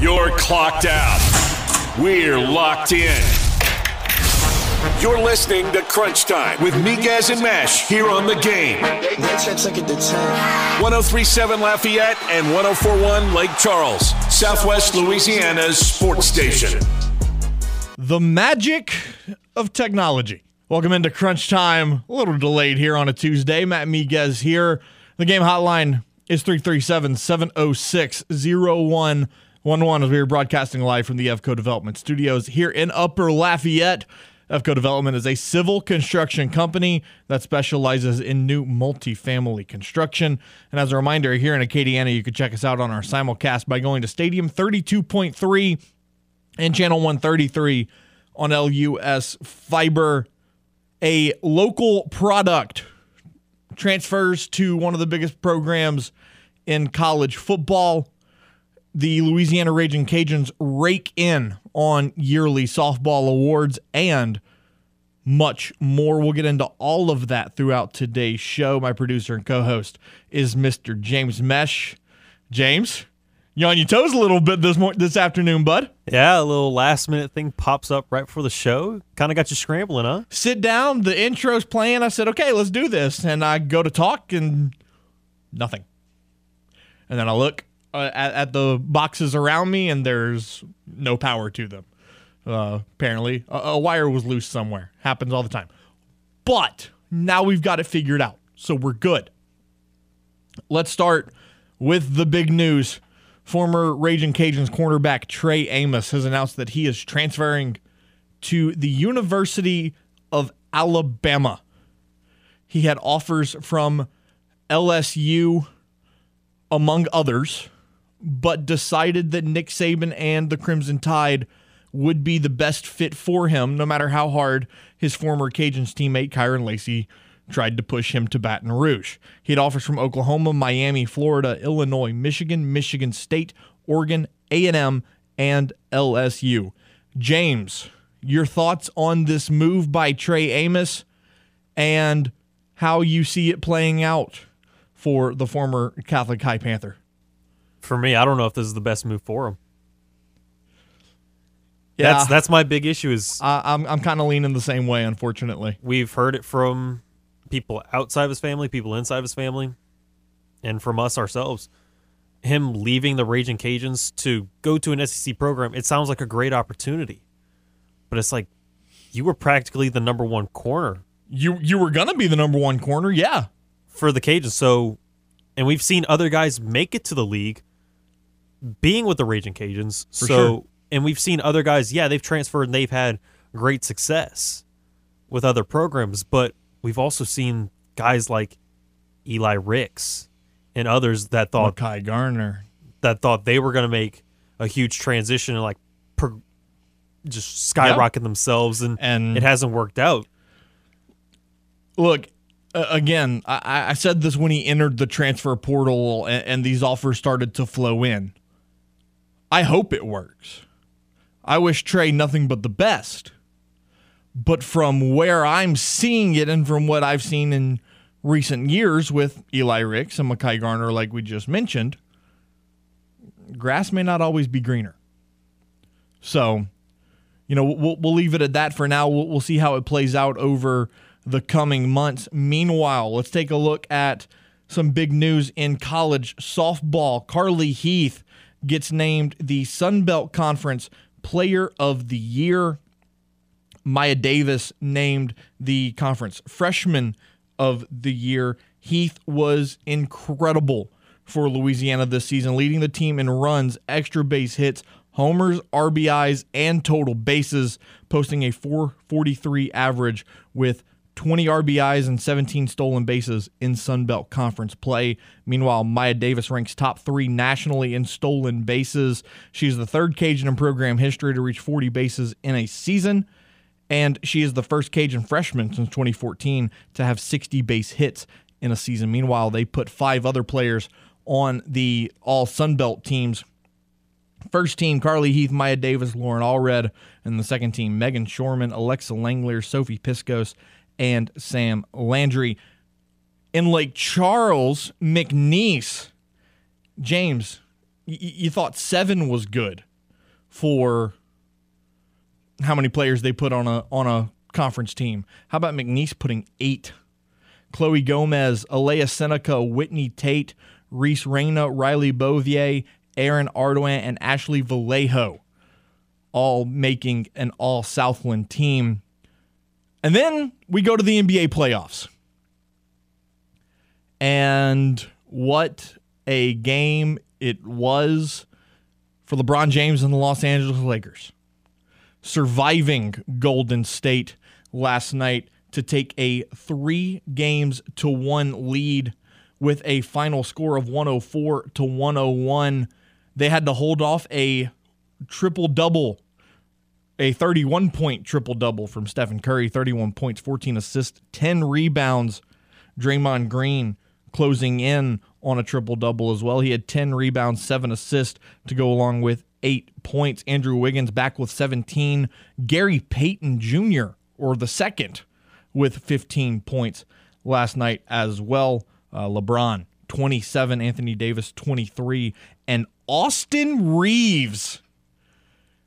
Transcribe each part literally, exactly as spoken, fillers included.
You're clocked out. We're locked in. You're listening to Crunch Time with Miguez and Mash here on The Game. ten thirty-seven Lafayette and ten forty-one Lake Charles, Southwest Louisiana's sports station. The magic of technology. Welcome into Crunch Time. A little delayed here on a Tuesday. Matt Miguez here. The game hotline is three three seven, seven oh six, oh one one one as we are broadcasting live from the E F C O Development Studios here in Upper Lafayette. E F C O Development is a civil construction company that specializes in new multifamily construction. And as a reminder, here in Acadiana, you can check us out on our simulcast by going to Stadium thirty-two point three and Channel one thirty-three on L U S Fiber. A local product transfers to one of the biggest programs in college football. The Louisiana Ragin' Cajuns rake in on yearly softball awards and much more. We'll get into all of that throughout today's show. My producer and co-host is Mister James Mesh. James, you on your toes a little bit this morning, this afternoon, bud. Yeah, a little last-minute thing pops up right before the show. Kind of got you scrambling, huh? Sit down. The intro's playing. I said, okay, let's do this. And I go to talk, and nothing. And then I look uh, at, at the boxes around me, and there's no power to them. Uh, apparently, a, a wire was loose somewhere. Happens all the time. But now we've got it figured out, so we're good. Let's start with the big news. Former Ragin' Cajuns cornerback Trey Amos has announced that he is transferring to the University of Alabama. He had offers from L S U, among others, but decided that Nick Saban and the Crimson Tide would be the best fit for him, no matter how hard his former Cajuns teammate Kyren Lacy tried to push him to Baton Rouge. He had offers from Oklahoma, Miami, Florida, Illinois, Michigan, Michigan State, Oregon, A and M, and L S U. James, your thoughts on this move by Trey Amos and how you see it playing out for the former Catholic High Panther? For me, I don't know if this is the best move for him. Yeah, that's that's my big issue. Is I, I'm I'm kind of leaning the same way. Unfortunately, we've heard it from people outside of his family, people inside of his family, and from us ourselves. Him leaving the Ragin' Cajuns to go to an S E C program, it sounds like a great opportunity. But it's like, you were practically the number one corner. You you were going to be the number one corner, yeah. For the Cajuns. So, and we've seen other guys make it to the league being with the Ragin' Cajuns. For so, sure. And we've seen other guys, yeah, they've transferred and they've had great success with other programs, but we've also seen guys like Eli Ricks and others that thought Mekhi Garner that thought they were going to make a huge transition and like per, just skyrocket yep. themselves, and, and it hasn't worked out. Look, uh, again, I, I said this when he entered the transfer portal and, and these offers started to flow in. I hope it works. I wish Trey nothing but the best. But from where I'm seeing it and from what I've seen in recent years with Eli Ricks and Mekhi Garner, like we just mentioned, grass may not always be greener. So, you know, we'll, we'll leave it at that for now. We'll, we'll see how it plays out over the coming months. Meanwhile, let's take a look at some big news in college softball. Carly Heath gets named the Sun Belt Conference Player of the Year. Maya Davis named the conference freshman of the year. Heath was incredible for Louisiana this season, leading the team in runs, extra base hits, homers, R B Is, and total bases, posting a four forty-three average with twenty R B Is and seventeen stolen bases in Sun Belt Conference play. Meanwhile, Maya Davis ranks top three nationally in stolen bases. She's the third Cajun in program history to reach forty bases in a season. And she is the first Cajun freshman since twenty fourteen to have sixty base hits in a season. Meanwhile, they put five other players on the all Sunbelt teams. First team, Carly Heath, Maya Davis, Lauren Allred. And the second team, Megan Shorman, Alexa Langler, Sophie Piskos, and Sam Landry. In Lake Charles, McNeese, James, y- you thought seven was good. for how many players they put on a on a conference team. How about McNeese putting eight? Chloe Gomez, Alea Seneca, Whitney Tate, Reese Reyna, Riley Bovier, Aaron Ardoin, and Ashley Vallejo all making an all-Southland team. And then we go to the N B A playoffs. And what a game it was for LeBron James and the Los Angeles Lakers, surviving Golden State last night to take a three games to one lead with a final score of one oh four to one oh one. They had to hold off a triple-double, a thirty-one point triple-double from Stephen Curry, thirty-one points, fourteen assists, ten rebounds. Draymond Green closing in on a triple-double as well. He had ten rebounds, seven assists to go along with eight points. Andrew Wiggins back with seventeen. Gary Payton Junior, or the second, with fifteen points last night as well. Uh, LeBron, twenty-seven. Anthony Davis, twenty-three. And Austin Reeves.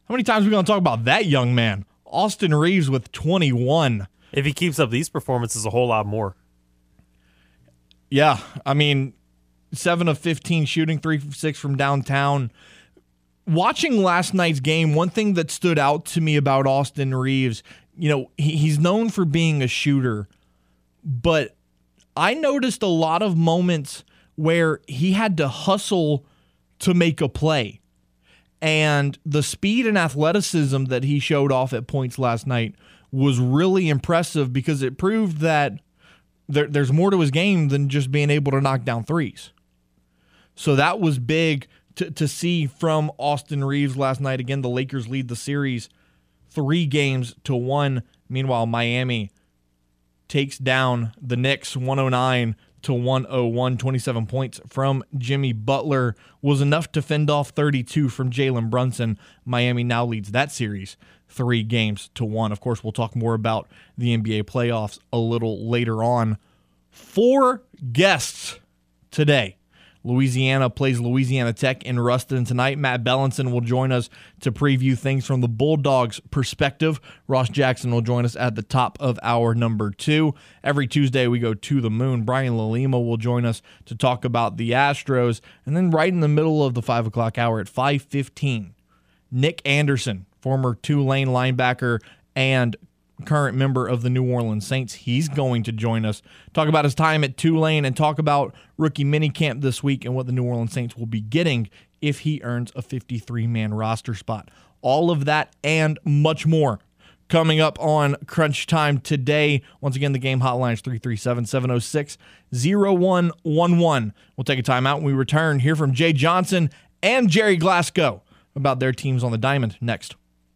How many times are we going to talk about that young man? Austin Reeves with twenty-one. If he keeps up these performances, a whole lot more. Yeah, I mean, seven of fifteen shooting, three of six from downtown. Watching last night's game, one thing that stood out to me about Austin Reeves, you know, he, he's known for being a shooter, but I noticed a lot of moments where he had to hustle to make a play. And the speed and athleticism that he showed off at points last night was really impressive because it proved that there, there's more to his game than just being able to knock down threes. So that was big To, to see from Austin Reeves last night. Again, the Lakers lead the series three games to one. Meanwhile, Miami takes down the Knicks one oh nine to one oh one. twenty-seven points from Jimmy Butler was enough to fend off thirty-two from Jalen Brunson. Miami now leads that series three games to one. Of course, we'll talk more about the N B A playoffs a little later on. Four guests today. Louisiana plays Louisiana Tech in Ruston tonight. Matt Bellinson will join us to preview things from the Bulldogs' perspective. Ross Jackson will join us at the top of hour number two. Every Tuesday we go to the moon. Brian Lalima will join us to talk about the Astros. And then right in the middle of the five o'clock hour at five fifteen, Nick Anderson, former Tulane linebacker and current member of the New Orleans Saints. He's going to join us, talk about his time at Tulane, and talk about rookie minicamp this week and what the New Orleans Saints will be getting if he earns a fifty-three man roster spot. All of that and much more coming up on Crunch Time today. Once again, the game hotline is three three seven, seven oh six, oh one one one. We'll take a timeout when we return. Hear from Jay Johnson and Jerry Glasgow about their teams on the diamond next.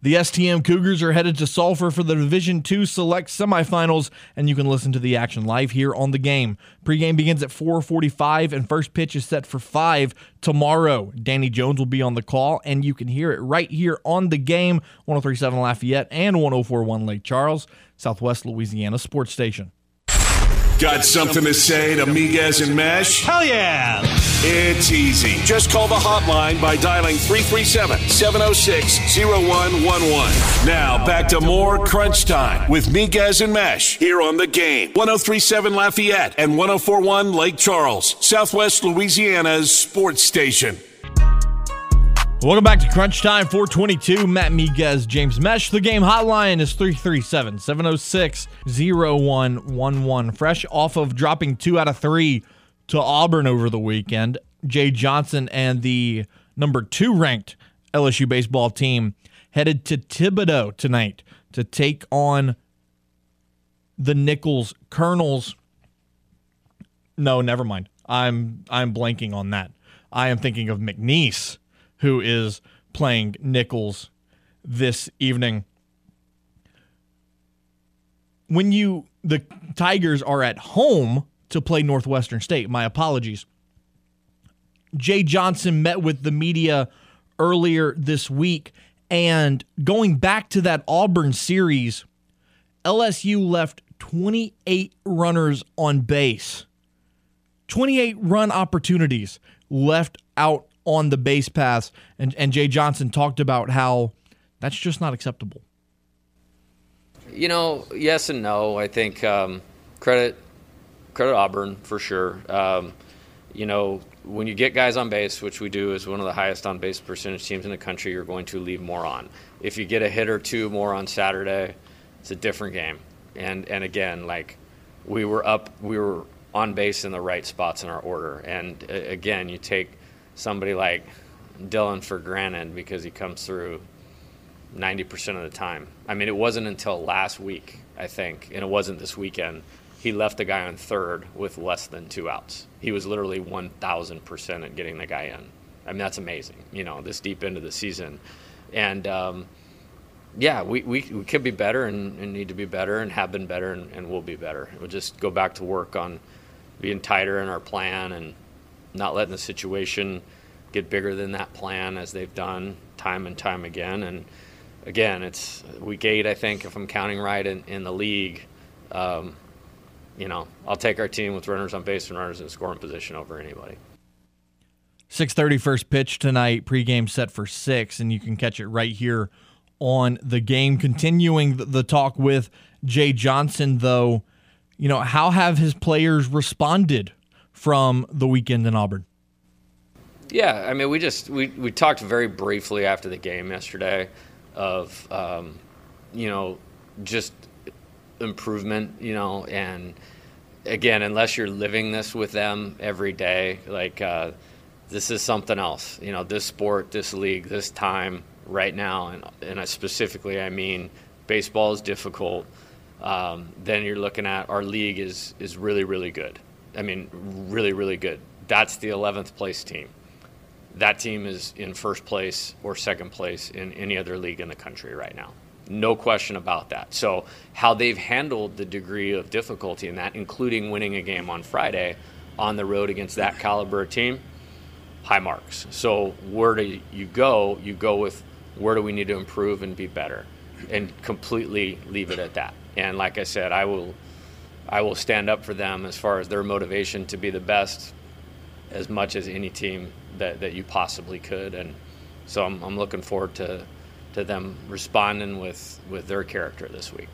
The S T M Cougars are headed to Sulphur for the Division two Select Semifinals, and you can listen to the action live here on the game. Pre-game begins at four forty-five, and first pitch is set for five tomorrow. Danny Jones will be on the call, and you can hear it right here on the game, one oh three point seven Lafayette and one oh four point one Lake Charles, Southwest Louisiana sports station. Got something to say to Miguez and Mesh? Hell yeah! It's easy. Just call the hotline by dialing three three seven, seven oh six, oh one one one. Now back to more Crunch Time with Miguez and Mesh here on the game. one oh three point seven Lafayette and one oh four point one Lake Charles, Southwest Louisiana's sports station. Welcome back to Crunch Time four twenty-two. Matt Miguez, James Mesh. The game hotline is three three seven, seven oh six, oh one one one. Fresh off of dropping two out of three to Auburn over the weekend, Jay Johnson and the number two ranked L S U baseball team headed to Thibodaux tonight to take on the Nichols Colonels. No, never mind. I'm I'm blanking on that. I am thinking of McNeese, who is playing Nichols this evening. When you, the Tigers are at home to play Northwestern State. My apologies. Jay Johnson met with the media earlier this week And going back to that Auburn series, L S U left twenty-eight runners on base. twenty-eight run opportunities left out on the base paths. And, and Jay Johnson talked about how that's just not acceptable. You know, yes and no. I think um, credit credit Auburn for sure. Um, you know, when you get guys on base, which we do, is one of the highest on base percentage teams in the country, you're going to leave more on. If you get a hit or two more on Saturday, it's a different game. And and again, like we were up, we were on base in the right spots in our order. And uh, again, you take somebody like Dylan for granted because he comes through ninety percent of the time. I mean, it wasn't until last week, I think, and it wasn't this weekend, he left the guy on third with less than two outs. He was literally one thousand percent at getting the guy in. I mean, that's amazing, you know, this deep into the season. And, um, yeah, we, we, we could be better and, and need to be better and have been better and, and will be better. We'll just go back to work on being tighter in our plan and not letting the situation get bigger than that plan as they've done time and time again. And, again, it's week eight, I think, if I'm counting right, in, in the league. Um, you know, I'll take our team with runners on base and runners in scoring position over anybody. six thirty first pitch tonight, pregame set for six, and you can catch it right here on The Game. Continuing the talk with Jay Johnson, though, you know, how have his players responded from the weekend in Auburn? Yeah, I mean, we just we, we talked very briefly after the game yesterday of, um, you know, just improvement, you know, and again, unless you're living this with them every day, like uh, this is something else, you know, this sport, this league, this time right now. And, and I specifically, I mean, baseball is difficult. Um, then you're looking at our league is, is really, really good. I mean, really, really good. That's the eleventh place team. That team is in first place or second place in any other league in the country right now. No question about that. So how they've handled the degree of difficulty in that, including winning a game on Friday on the road against that caliber team, high marks. So where do you go? You go with where do we need to improve and be better, and completely leave it at that. And like I said, I will, I will stand up for them as far as their motivation to be the best as much as any team that, that you possibly could. And so I'm, I'm looking forward to to them responding with, with their character this week.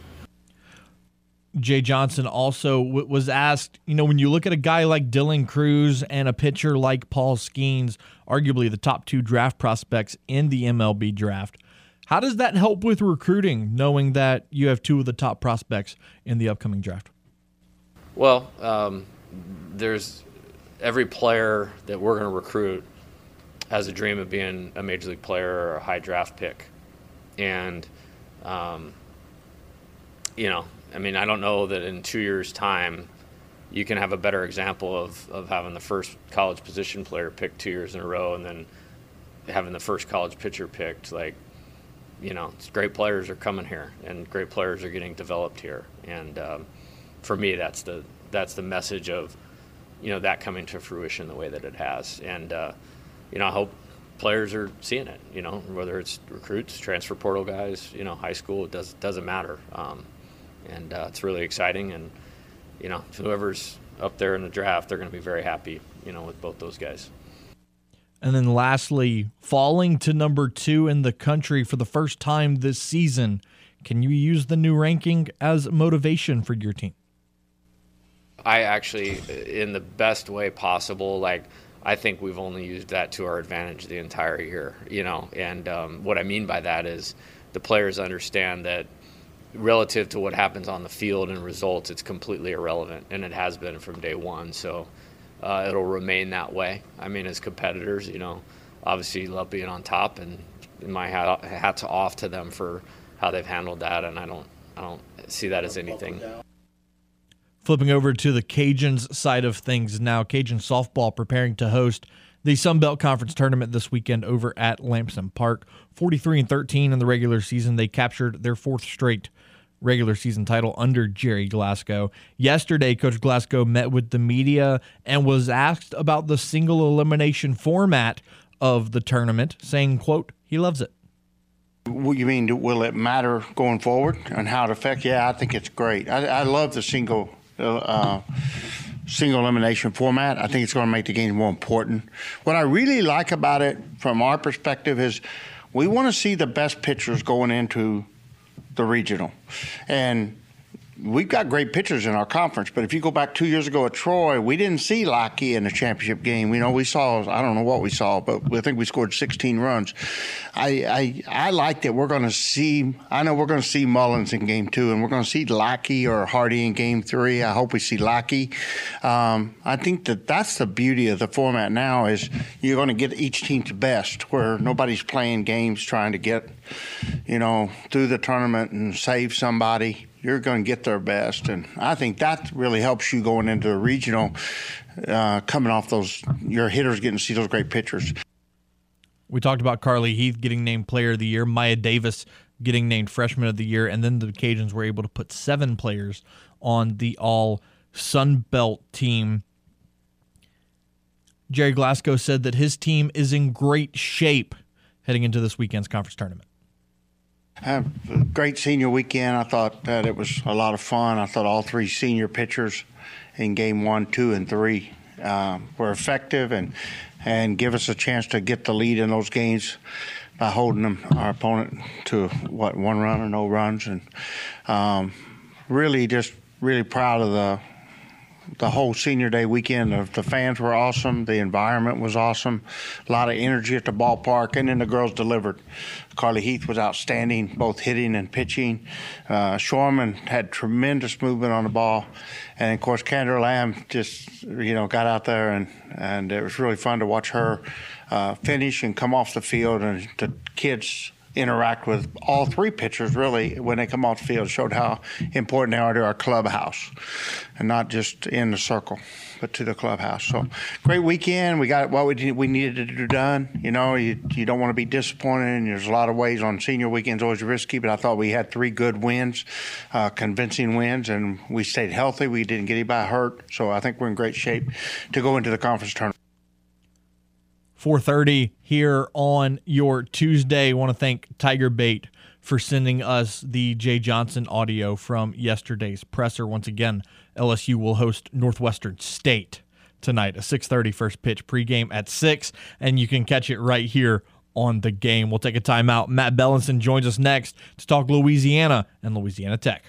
Jay Johnson also w- was asked, you know, when you look at a guy like Dylan Cruz and a pitcher like Paul Skeens, arguably the top two draft prospects in the M L B draft, how does that help with recruiting, knowing that you have two of the top prospects in the upcoming draft? Well, um, there's every player that we're going to recruit has a dream of being a major league player or a high draft pick. And, um, you know, I mean, I don't know that in two years' time you can have a better example of, of having the first college position player picked two years in a row and then having the first college pitcher picked. Like, you know, great players are coming here and great players are getting developed here. And um, for me, that's the that's the message of, you know, that coming to fruition the way that it has. And, uh, you know, I hope players are seeing it, you know, whether it's recruits, transfer portal guys, you know, high school, it does, doesn't matter. Um, and uh, it's really exciting. And, you know, whoever's up there in the draft, they're going to be very happy, you know, with both those guys. And then lastly, falling to number two in the country for the first time this season, can you use the new ranking as motivation for your team? I actually, in the best way possible, like, I think we've only used that to our advantage the entire year, you know. And um, what I mean by that is the players understand that relative to what happens on the field and results, it's completely irrelevant, and it has been from day one. So uh, it'll remain that way. I mean, as competitors, you know, obviously you love being on top, and my hat, hat's off to them for how they've handled that, and I don't, I don't see that as anything. Flipping over to the Cajuns side of things now, Cajun softball preparing to host the Sun Belt Conference tournament this weekend over at Lamson Park. forty-three and thirteen in the regular season, they captured their fourth straight regular season title under Jerry Glasgow. Yesterday, Coach Glasgow met with the media and was asked about the single elimination format of the tournament, saying, quote, he loves it. You mean, will it matter going forward and how it affects? Yeah, I think it's great. I, I love the single uh, single elimination format. I think it's going to make the game more important. What I really like about it from our perspective is we want to see the best pitchers going into the regional. And we've got great pitchers in our conference, but if you go back two years ago at Troy, we didn't see Lackey in the championship game. You know, we saw, I don't know what we saw, but I think we scored sixteen runs. I I, I like that we're going to see, I know we're going to see Mullins in game two, and we're going to see Lackey or Hardy in game three. I hope we see Lackey. Um, I think that that's the beauty of the format now is you're going to get each team's best where nobody's playing games trying to get, you know, through the tournament and save somebody. You're going to get their best, and I think that really helps you going into the regional, uh, coming off those, your hitters getting to see those great pitchers. We talked about Carly Heath getting named Player of the Year, Maya Davis getting named Freshman of the Year, and then the Cajuns were able to put seven players on the All-Sunbelt team. Jerry Glasgow said that his team is in great shape heading into this weekend's conference tournament. Uh, great senior weekend. I thought that it was a lot of fun. I thought all three senior pitchers in game one, two, and three uh, were effective and and give us a chance to get the lead in those games by holding them, our opponent, to what, one run or no runs. And um, really, just really proud of the the whole senior day weekend. The fans were awesome. The environment was awesome. A lot of energy at the ballpark, and then the girls delivered. Carly Heath was outstanding, both hitting and pitching. Uh, Shorman had tremendous movement on the ball. And, of course, Kendra Lamb just, you know, got out there, and, and it was really fun to watch her uh, finish and come off the field, and the kids interact with all three pitchers, really, when they come off the field. Showed how important they are to our clubhouse, and not just in the circle, but to the clubhouse. So, great weekend. We got what we we needed to do done. You know, you, you don't want to be disappointed, and there's a lot of ways on senior weekends, always risky, but I thought we had three good wins, uh, convincing wins, and we stayed healthy. We didn't get anybody hurt, so I think we're in great shape to go into the conference tournament. four thirty here on your Tuesday. I want to thank Tiger Bait for sending us the Jay Johnson audio from yesterday's presser. Once again, L S U will host Northwestern State tonight, a six thirty first pitch, pregame at six, and you can catch it right here on The Game. We'll take a timeout. Matt Bellinson joins us next to talk Louisiana and Louisiana Tech.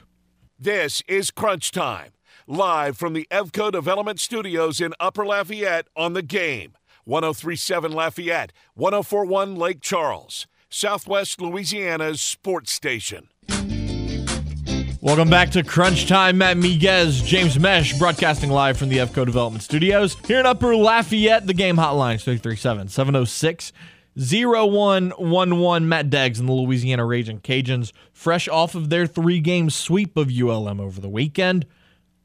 This is Crunch Time, live from the E V C O Development Studios in Upper Lafayette on The Game. one oh three point seven Lafayette, one oh four point one Lake Charles, Southwest Louisiana's sports station. Welcome back to Crunch Time. Matt Miguez, James Mesh, broadcasting live from the E V C O Development Studios here in Upper Lafayette. The Game hotline is three three seven, seven oh six, oh one one one. Matt Deggs and the Louisiana Ragin' Cajuns, fresh off of their three-game sweep of U L M over the weekend,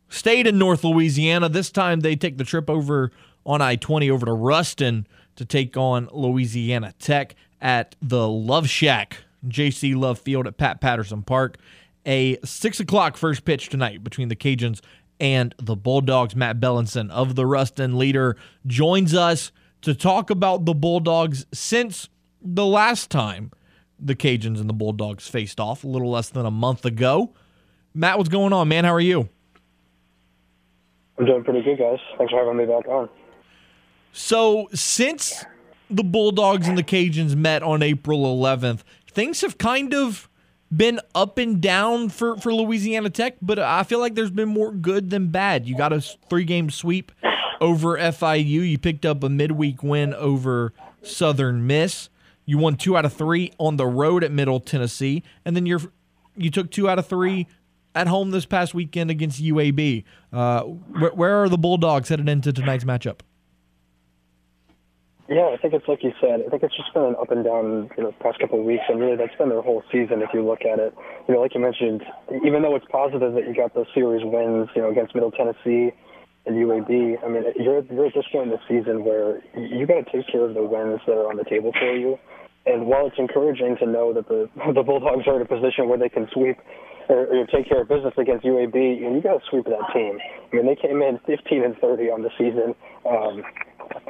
stayed in North Louisiana. This time they take the trip over on I twenty over to Ruston to take on Louisiana Tech at the Love Shack, J C Love Field at Pat Patterson Park. A six o'clock first pitch tonight between the Cajuns and the Bulldogs. Matt Bellinson of the Ruston Leader joins us to talk about the Bulldogs since the last time the Cajuns and the Bulldogs faced off, a little less than a month ago. Matt, what's going on, man? How are you? I'm doing pretty good, guys. Thanks for having me back on. So, since the Bulldogs and the Cajuns met on April eleventh, things have kind of been up and down for, for Louisiana Tech, but I feel like there's been more good than bad. You got a three-game sweep over F I U. You picked up a midweek win over Southern Miss. You won two out of three on the road at Middle Tennessee, and then you're you took two out of three at home this past weekend against U A B. Uh, where, where are the Bulldogs headed into tonight's matchup? Yeah, I think it's like you said. I think it's just been an up and down, you know, past couple of weeks, and really that's been their whole season if you look at it. You know, like you mentioned, even though it's positive that you got those series wins, you know, against Middle Tennessee and U A B, I mean, you're you're at this point in the season where you got to take care of the wins that are on the table for you. And while it's encouraging to know that the the Bulldogs are in a position where they can sweep or, or take care of business against U A B, and you got to sweep that team. I mean, they came in fifteen and thirty on the season. Um,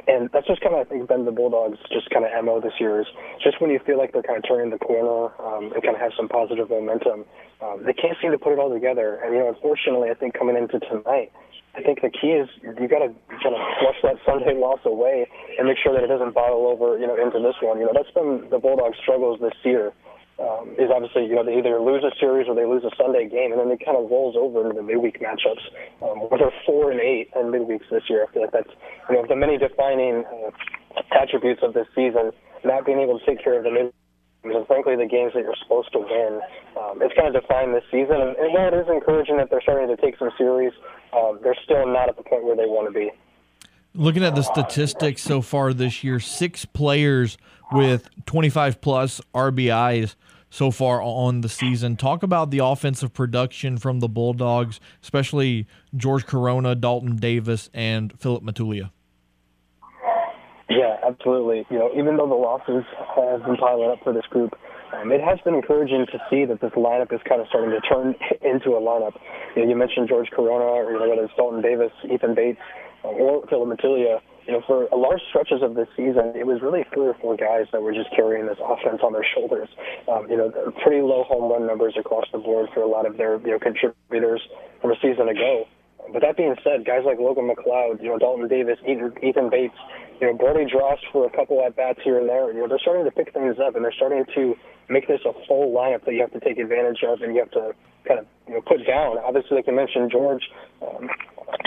And that's just kind of, I think, been the Bulldogs' just kind of M O this year is just when you feel like they're kind of turning the corner um, and kind of have some positive momentum, um, they can't seem to put it all together. And, you know, unfortunately, I think coming into tonight, I think the key is you got to kind of flush that Sunday loss away and make sure that it doesn't bottle over, you know, into this one. You know, that's been the Bulldogs' struggles this year. Um, is obviously, you know, they either lose a series or they lose a Sunday game, and then it kind of rolls over into the midweek matchups. Um, they're four and eight in midweeks this year. I feel like that's, you know, the many defining uh, attributes of this season, not being able to take care of the midweek games and, frankly, the games that you're supposed to win. Um, it's kind of defined this season, and, and while it is encouraging that they're starting to take some series, um, they're still not at the point where they want to be. Looking at the statistics so far this year, six players with twenty-five plus R B Is so far on the season. Talk about the offensive production from the Bulldogs, especially George Corona, Dalton Davis, and Philip Matulia. Yeah, absolutely. You know, even though the losses have been piling up for this group, Um, it has been encouraging to see that this lineup is kind of starting to turn into a lineup. You know, you mentioned George Corona, or you know, whether it's Dalton Davis, Ethan Bates, um, or Philip Matulia. You know, for large stretches of this season, it was really three or four guys that were just carrying this offense on their shoulders. Um, you know, pretty low home run numbers across the board for a lot of their you know contributors from a season ago. But that being said, guys like Logan McLeod, you know, Dalton Davis, Ethan Bates, you know, Brody Dross for a couple at-bats here and there, you know, they're starting to pick things up, and they're starting to make this a full lineup that you have to take advantage of and you have to kind of, you know, put down. Obviously, like you mentioned, George, um,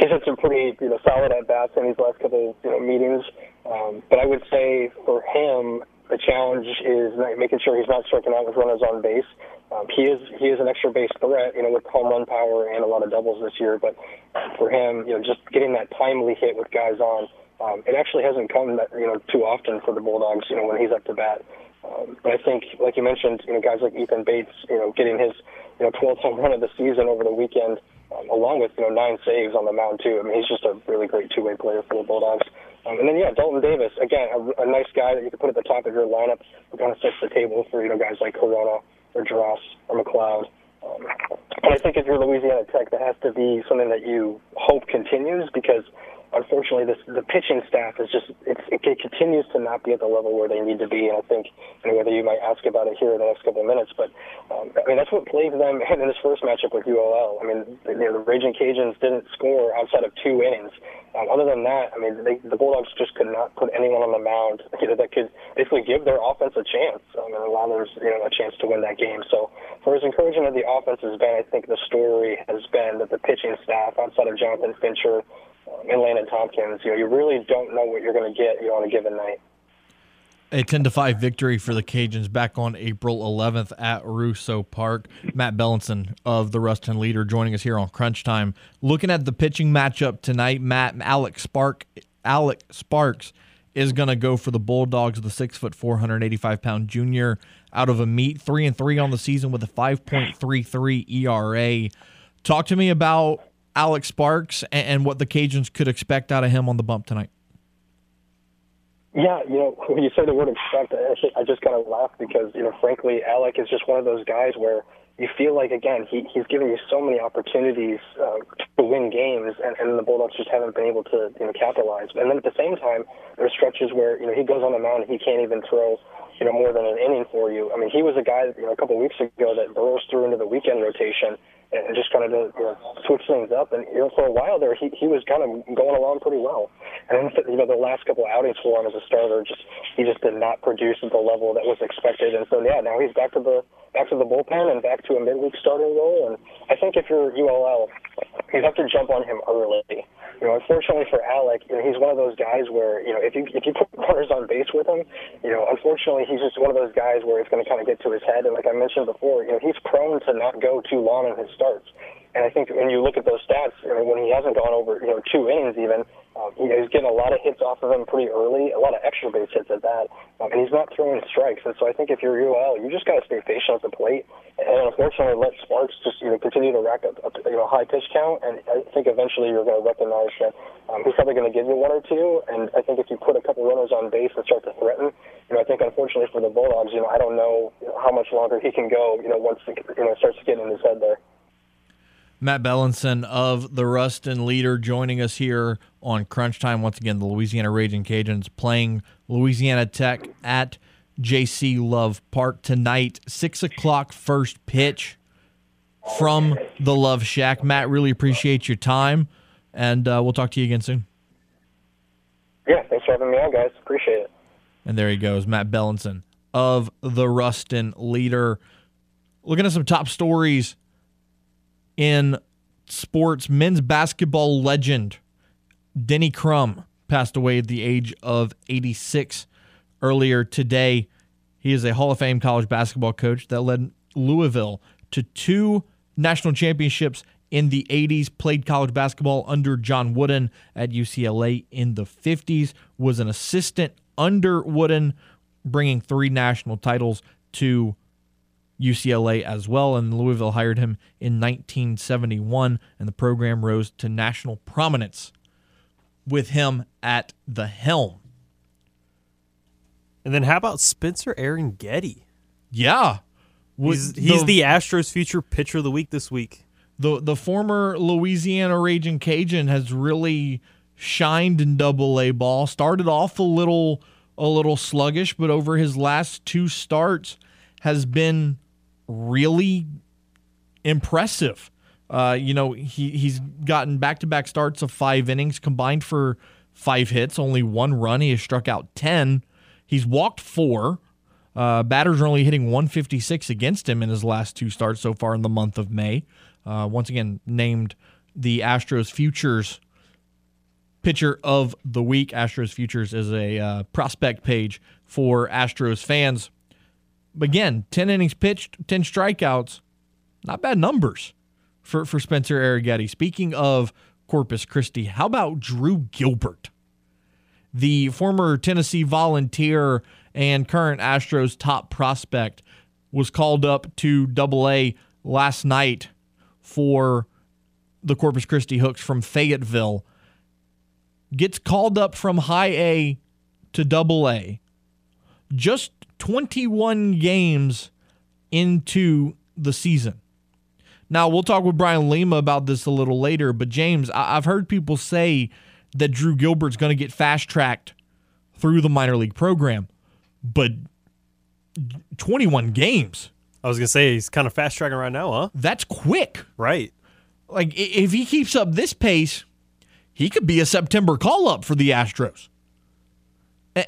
he's had some pretty, you know, solid at-bats in these last couple of, you know, meetings. Um, but I would say for him, the challenge is making sure he's not striking out with runners on base. Um, he is he is an extra base threat, you know, with home run power and a lot of doubles this year. But for him, you know, just getting that timely hit with guys on, um, it actually hasn't come that, you know too often for the Bulldogs. You know, when he's up to bat. Um, but I think, like you mentioned, you know, guys like Ethan Bates, you know, getting his you know twelfth home run of the season over the weekend, um, along with you know nine saves on the mound too. I mean, he's just a really great two-way player for the Bulldogs. Um, and then, yeah, Dalton Davis, again, a, a nice guy that you can put at the top of your lineup who kind of sets the table for, you know, guys like Corona or Dross or McLeod. Um, and I think if you're Louisiana Tech, that has to be something that you hope continues because, unfortunately, this, the pitching staff is just it's, it, it continues to not be at the level where they need to be. And I think, you know, whether you might ask about it here in the next couple of minutes, but um, I mean that's what plagued them in this first matchup with U L L. I mean, you know, the Raging Cajuns didn't score outside of two innings. Um, other than that, I mean, they, the Bulldogs just could not put anyone on the mound you know, that could basically give their offense a chance um, and allow them, you know, a chance to win that game. So, for as encouraging as the offense has been, I think the story has been that the pitching staff, outside of Jonathan Fincher um, and Landon Tompkins, you know, you really don't know what you're going to get you know, on a given night. A ten to five victory for the Cajuns back on April eleventh at Rousseau Park. Matt Bellinson of the Ruston Leader joining us here on Crunch Time. Looking at the pitching matchup tonight, Matt, Alex, Spark, Alex Sparks is going to go for the Bulldogs, the six foot four, one eighty-five pound junior out of a meet, three and three on the season with a five point three three E R A. Talk to me about Alex Sparks and what the Cajuns could expect out of him on the bump tonight. Yeah, you know, when you say the word expect, I just kind of laugh because, you know, frankly, Alec is just one of those guys where you feel like, again, he, he's giving you so many opportunities uh, to win games, and, and the Bulldogs just haven't been able to, you know, capitalize. And then at the same time, there's stretches where, you know, he goes on the mound and he can't even throw, you know, more than an inning for you. I mean, he was a guy, you know, a couple of weeks ago that Burroughs threw into the weekend rotation and just kind of you know, switch things up. And you know, for a while there, he, he was kind of going along pretty well. And then, you know, the last couple of outings for him as a starter, just he just did not produce at the level that was expected. And so, yeah, now he's back to the back to the bullpen and back to a midweek starting role. And I think if you're U L L, you have to jump on him early. You know, unfortunately for Alec, you know, he's one of those guys where, you know, if you if you put runners on base with him, you know, unfortunately he's just one of those guys where it's going to kind of get to his head. And like I mentioned before, you know, he's prone to not go too long in his starts. And I think when you look at those stats, I mean, when he hasn't gone over, you know, two innings even, um, you know, he's getting a lot of hits off of him pretty early, a lot of extra base hits at that, um, and he's not throwing strikes. And so I think if you're U L, you just got to stay patient at the plate, and unfortunately let Sparks just, you know, continue to rack up, up you know, high pitch count, and I think eventually you're going to recognize that um, he's probably going to give you one or two, and I think if you put a couple runners on base and start to threaten, you know, I think unfortunately for the Bulldogs, you know, I don't know how much longer he can go, you know, once it you know, starts to get in his head there. Matt Bellinson of the Ruston Leader joining us here on Crunch Time. Once again, the Louisiana Ragin' Cajuns playing Louisiana Tech at J C Love Park tonight. six o'clock first pitch from the Love Shack. Matt, really appreciate your time, and uh, we'll talk to you again soon. Yeah, thanks for having me on, guys. Appreciate it. And there he goes, Matt Bellinson of the Ruston Leader. Looking at some top stories in sports. Men's basketball legend Denny Crum passed away at the age of eighty-six earlier today. He is a Hall of Fame college basketball coach that led Louisville to two national championships in the eighties, played college basketball under John Wooden at U C L A in the fifties, was an assistant under Wooden, bringing three national titles to U C L A as well, and Louisville hired him in nineteen seventy-one, and the program rose to national prominence with him at the helm. And then how about Spencer Arrighetti? Yeah. He's, he's the, the Astros future pitcher of the week this week. The, the former Louisiana Ragin' Cajun has really shined in double-A ball. Started off a little, a little sluggish, but over his last two starts has been really impressive. Uh, you know, he, he's gotten back-to-back starts of five innings, combined for five hits, only one run. He has struck out ten. He's walked four. Uh, batters are only hitting one fifty-six against him in his last two starts so far in the month of May. Uh, once again, named the Astros Futures Pitcher of the Week. Astros Futures is a uh, prospect page for Astros fans. Again, ten innings pitched, ten strikeouts. Not bad numbers for, for Spencer Arrighetti. Speaking of Corpus Christi, how about Drew Gilbert? The former Tennessee Volunteer and current Astros top prospect was called up to double A last night for the Corpus Christi Hooks from Fayetteville. Gets called up from high A to double A. Just twenty-one games into the season. Now, we'll talk with Brian Lima about this a little later, but James, I- I've heard people say that Drew Gilbert's going to get fast-tracked through the minor league program, but twenty-one games. I was going to say, he's kind of fast-tracking right now, huh? That's quick. Right. Like, if he keeps up this pace, he could be a September call-up for the Astros.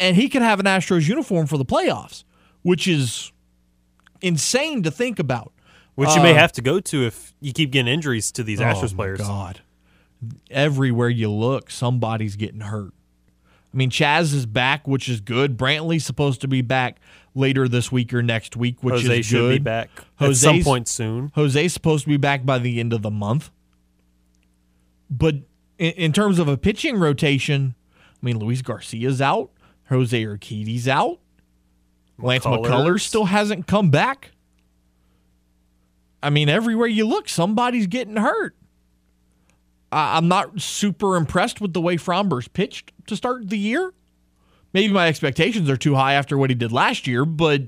And he could have an Astros uniform for the playoffs, which is insane to think about. Which uh, you may have to go to if you keep getting injuries to these Astros oh players. Oh, God. Everywhere you look, somebody's getting hurt. I mean, Chaz is back, which is good. Brantley's supposed to be back later this week or next week, which Jose is good. Jose should be back Jose's, at some point soon. Jose's supposed to be back by the end of the month. But in, in terms of a pitching rotation, I mean, Luis Garcia's out. Jose Urquidy's out. Lance McCullers. McCullers still hasn't come back. I mean, everywhere you look, somebody's getting hurt. I'm not super impressed with the way Fromber's pitched to start the year. Maybe my expectations are too high after what he did last year, but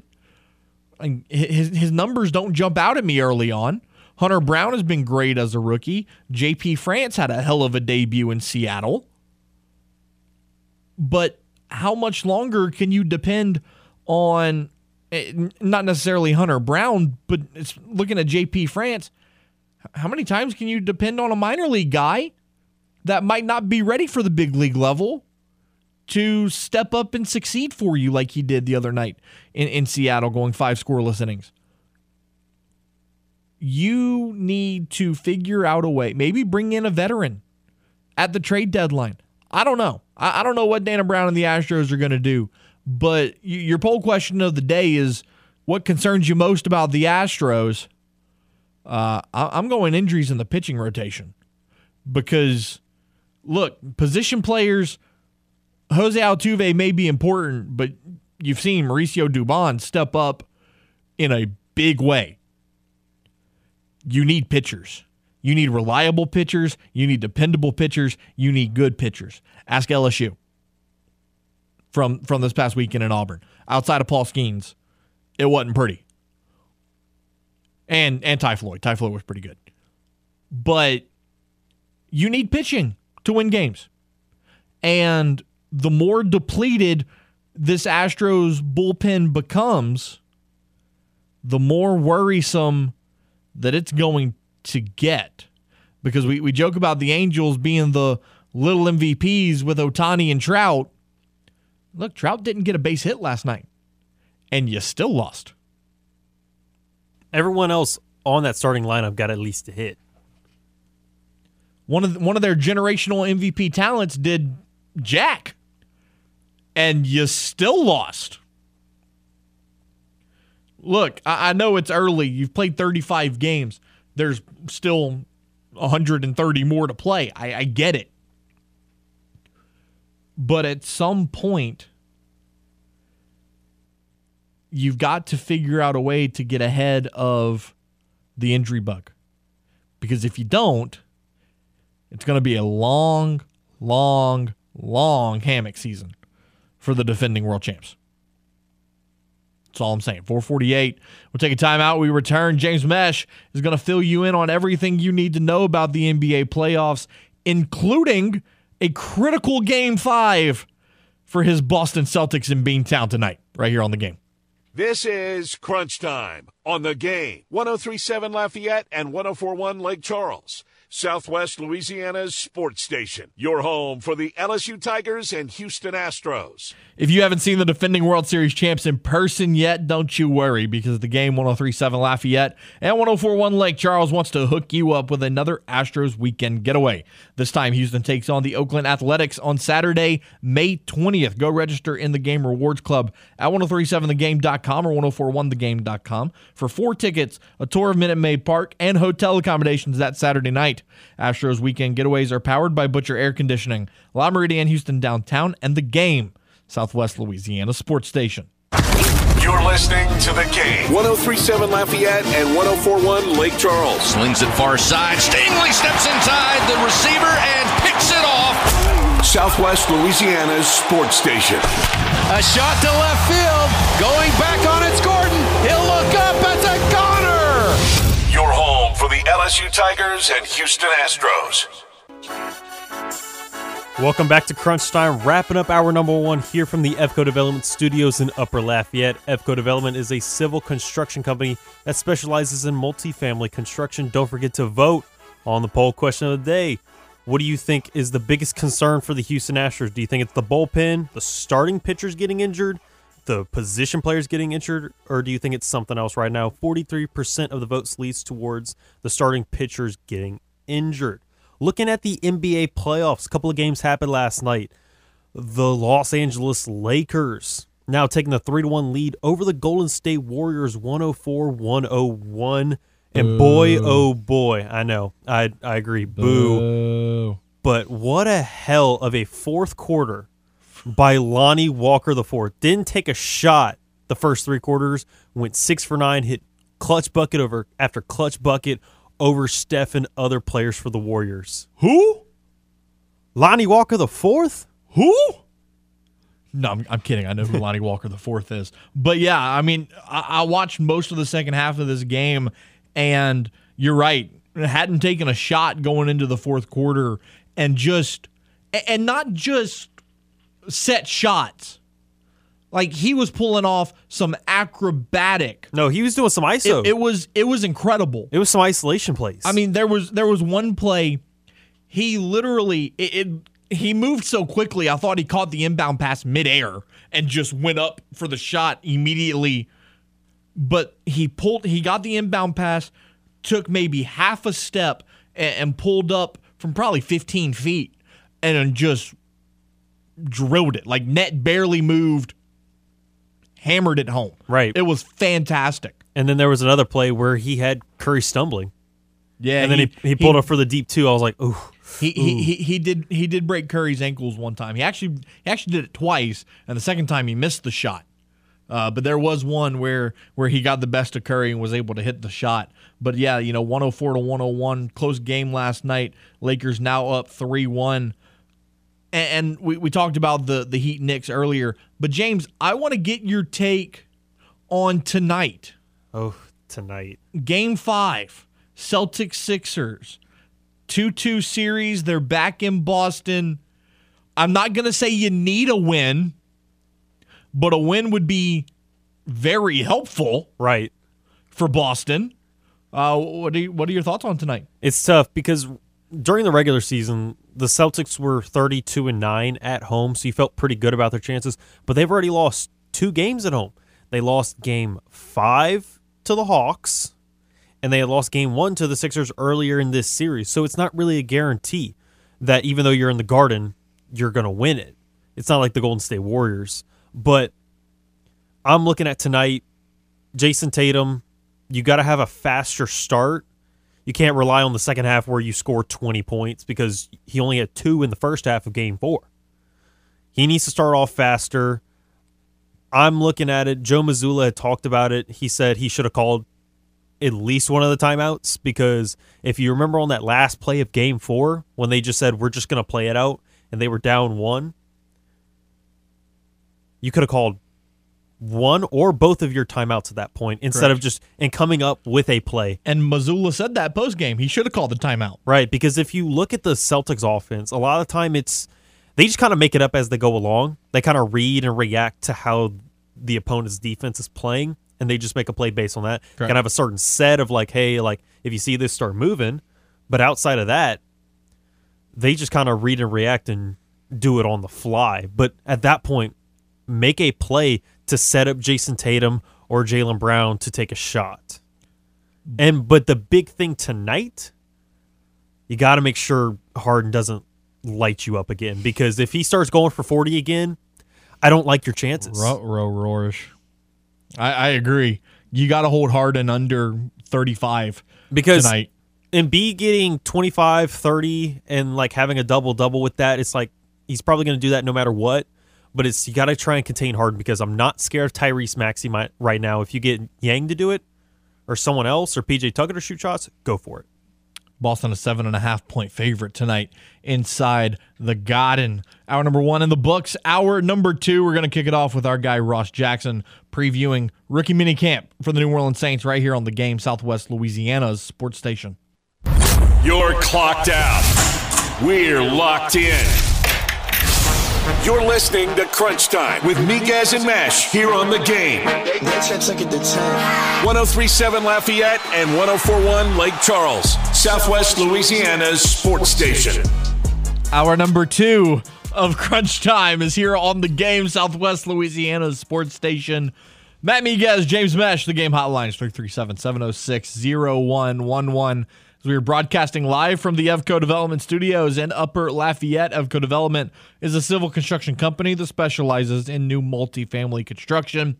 his his numbers don't jump out at me early on. Hunter Brown has been great as a rookie. J P. France had a hell of a debut in Seattle. But how much longer can you depend on, not necessarily Hunter Brown, but it's looking at J P. France, how many times can you depend on a minor league guy that might not be ready for the big league level to step up and succeed for you like he did the other night in, in Seattle, going five scoreless innings? You need to figure out a way. Maybe bring in a veteran at the trade deadline. I don't know. I, I don't know what Dana Brown and the Astros are going to do, but your poll question of the day is, what concerns you most about the Astros? Uh, I'm going injuries in the pitching rotation because, look, position players, Jose Altuve may be important, but you've seen Mauricio Dubon step up in a big way. You need pitchers. You need reliable pitchers. You need dependable pitchers. You need good pitchers. Ask L S U from, from this past weekend in Auburn. Outside of Paul Skeens, it wasn't pretty. And and Ty Floyd. Ty Floyd was pretty good. But you need pitching to win games. And the more depleted this Astros bullpen becomes, the more worrisome that it's going to get. Because we, we joke about the Angels being the little M V Ps with Ohtani and Trout. Look, Trout didn't get a base hit last night, and you still lost. Everyone else on that starting lineup got at least a hit. One of the, one of their generational M V P talents did jack, and you still lost. Look, I, I know it's early. You've played thirty-five games. There's still one hundred thirty more to play. I, I get it. But at some point, you've got to figure out a way to get ahead of the injury bug. Because if you don't, it's going to be a long, long, long hammock season for the defending world champs. That's all I'm saying. four forty-eight. We'll take a timeout. We return. James Mesh is going to fill you in on everything you need to know about the N B A playoffs, including a critical game five for his Boston Celtics in Beantown tonight, right here on The Game. This is Crunch Time on The Game. one oh three point seven Lafayette and one oh four point one Lake Charles, Southwest Louisiana's sports station. Your home for the L S U Tigers and Houston Astros. If you haven't seen the defending World Series champs in person yet, don't you worry, because The Game, one oh three point seven Lafayette and one oh four point one Lake Charles, wants to hook you up with another Astros weekend getaway. This time, Houston takes on the Oakland Athletics on Saturday, May twentieth. Go register in the Game Rewards Club at ten thirty-seven the game dot com or ten forty-one the game dot com for four tickets, a tour of Minute Maid Park, and hotel accommodations that Saturday night. Astros weekend getaways are powered by Butcher Air Conditioning, La Meridian Houston Downtown, and The Game, Southwest Louisiana sports station. You're listening to The Game. one oh three point seven Lafayette and one oh four point one Lake Charles. Slings it far side. Stingley steps inside the receiver and picks it off. Southwest Louisiana's sports station. A shot to left field. Going back on its Gordon. He'll look up. That's a goner. Your home for the L S U Tigers and Houston Astros. Welcome back to Crunch Time, wrapping up hour number one here from the E F C O Development Studios in Upper Lafayette. E F C O Development is a civil construction company that specializes in multifamily construction. Don't forget to vote on the poll question of the day. What do you think is the biggest concern for the Houston Astros? Do you think it's the bullpen, the starting pitchers getting injured, the position players getting injured, or do you think it's something else right now? forty-three percent of the votes leads towards the starting pitchers getting injured. Looking at the N B A playoffs, a couple of games happened last night. The Los Angeles Lakers now taking the three to one lead over the Golden State Warriors, one oh four one oh one. And Boo. boy, oh boy, I know, I, I agree, boo. boo. But what a hell of a fourth quarter by Lonnie Walker the fourth. Didn't take a shot the first three quarters. Went six for nine. Hit clutch bucket over after clutch bucket over Steph and other players for the Warriors. Who? Lonnie Walker the fourth? Who? No, I'm, I'm kidding. I know who Lonnie Walker the fourth is. But yeah, I mean, I, I watched most of the second half of this game, and you're right. Hadn't taken a shot going into the fourth quarter, and just and not just. set shots. Like, he was pulling off some acrobatic. No, he was doing some I S O. It, it was it was incredible. It was some isolation plays. I mean, there was there was one play. He literally it, it he moved so quickly. I thought he caught the inbound pass midair and just went up for the shot immediately. But he pulled. He got the inbound pass, took maybe half a step, and, and pulled up from probably fifteen feet, and just drilled it. Like, net barely moved, hammered it home. Right. It was fantastic. And then there was another play where he had Curry stumbling. Yeah. And then he, he, he pulled he, up for the deep two. I was like, ooh. He, he he he did he did break Curry's ankles one time. He actually he actually did it twice, and the second time he missed the shot. Uh, but there was one where where he got the best of Curry and was able to hit the shot. But yeah, you know, one oh four to one oh one, close game last night. Lakers now up three one. And we, we talked about the, the Heat Knicks earlier. But, James, I want to get your take on tonight. Oh, tonight. Game five, Celtics Sixers. two two series. They're back in Boston. I'm not going to say you need a win, but a win would be very helpful, right, for Boston. Uh, what do you, what are your thoughts on tonight? It's tough because during the regular season, the Celtics were thirty-two and nine at home, so you felt pretty good about their chances, but they've already lost two games at home. They lost game five to the Hawks, and they had lost game one to the Sixers earlier in this series. So it's not really a guarantee that even though you're in the Garden, you're going to win it. It's not like the Golden State Warriors. But I'm looking at tonight, Jason Tatum, you got to have a faster start. You can't rely on the second half where you score twenty points because he only had two in the first half of game four. He needs to start off faster. I'm looking at it. Joe Mazzulla had talked about it. He said he should have called at least one of the timeouts because if you remember on that last play of game four when they just said, we're just going to play it out, and they were down one, you could have called one or both of your timeouts at that point instead Correct. Of just and coming up with a play. And Mazzulla said that postgame. He should have called the timeout. Right, because if you look at the Celtics offense, a lot of the time it's they just kind of make it up as they go along. They kind of read and react to how the opponent's defense is playing, and they just make a play based on that. Correct. They can have a certain set of like, hey, like if you see this, start moving. But outside of that, they just kind of read and react and do it on the fly. But at that point, make a play to set up Jason Tatum or Jaylen Brown to take a shot. And but the big thing tonight, you got to make sure Harden doesn't light you up again, because if he starts going for forty again, I don't like your chances. Row, row, roarish. I, I agree. You got to hold Harden under thirty-five because tonight. And B getting twenty-five, thirty, and like having a double-double with that, it's like he's probably going to do that no matter what. But it's you got to try and contain Harden because I'm not scared of Tyrese Maxey right now. If you get Yang to do it or someone else or P J Tucker to shoot shots, go for it. Boston a seven and a half point favorite tonight inside the Garden. Hour number one in the books. Hour number two, we're going to kick it off with our guy Ross Jackson previewing rookie minicamp for the New Orleans Saints right here on The Game, Southwest Louisiana's sports station. You're clocked out. We're locked in. You're listening to Crunch Time with Miguez and Mash here on The Game. ten thirty-seven Lafayette and ten forty-one Lake Charles, Southwest Louisiana's sports station. Hour number two of Crunch Time is here on The Game, Southwest Louisiana's sports station. Matt Miguez, James Mash, The Game hotline is three three seven, seven oh six, oh one one one. We are broadcasting live from the E V C O Development Studios in Upper Lafayette. E V C O Development is a civil construction company that specializes in new multifamily construction.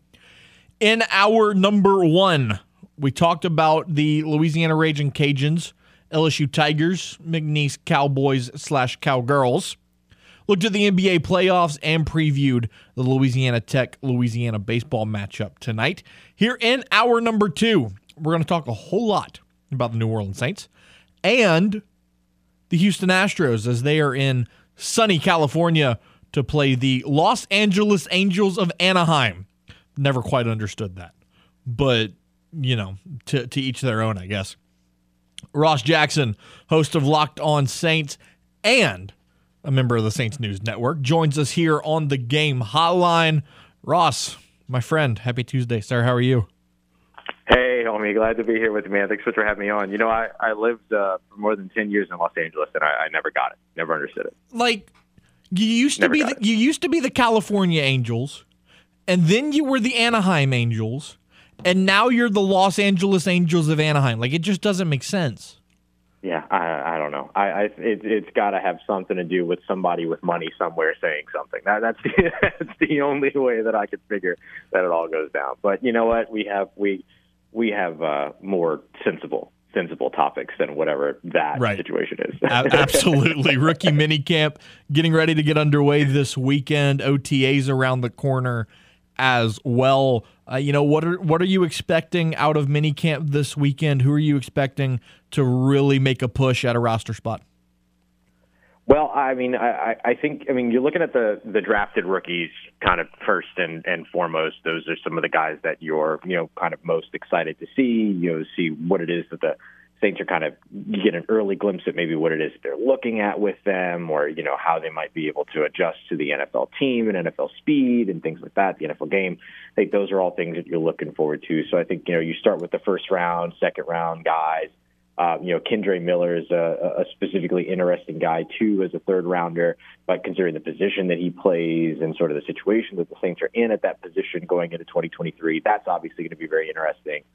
In hour number one, we talked about the Louisiana Ragin' Cajuns, L S U Tigers, McNeese Cowboys slash Cowgirls, looked at the N B A playoffs, and previewed the Louisiana Tech-Louisiana baseball matchup tonight. Here in hour number two, we're going to talk a whole lot about the New Orleans Saints and the Houston Astros as they are in sunny California to play the Los Angeles Angels of Anaheim. Never quite understood that, but, you know, to, to each their own, I guess. Ross Jackson, host of Locked On Saints and a member of the Saints News Network, joins us here on The Game hotline. Ross, my friend, happy Tuesday, sir. How are you? Hey, homie. Glad to be here with you, man. Thanks for having me on. You know, I, I lived uh, for more than ten years in Los Angeles, and I, I never got it. Never understood it. Like, you used never to be the, you used to be the California Angels, and then you were the Anaheim Angels, and now you're the Los Angeles Angels of Anaheim. Like, it just doesn't make sense. Yeah, I, I don't know. I, I it, it's got to have something to do with somebody with money somewhere saying something. That, that's the, that's the only way that I could figure that it all goes down. But you know what? We have we. We have uh, more sensible, sensible topics than whatever that right. situation is. Absolutely. Rookie minicamp getting ready to get underway this weekend. O T As around the corner as well. Uh, you know, what are what are you expecting out of minicamp this weekend? Who are you expecting to really make a push at a roster spot? Well, I mean, I, I think, I mean, you're looking at the, the drafted rookies kind of first and, and foremost. Those are some of the guys that you're, you know, kind of most excited to see, you know, see what it is that the Saints are kind of, you get an early glimpse at maybe what it is they're looking at with them, or, you know, how they might be able to adjust to the N F L team and N F L speed and things like that, the N F L game. I think those are all things that you're looking forward to. So I think, you know, you start with the first round, second round guys. Uh, you know, Kendre Miller is a, a specifically interesting guy, too, as a third rounder, but considering the position that he plays and sort of the situation that the Saints are in at that position going into twenty twenty-three, that's obviously going to be very interesting.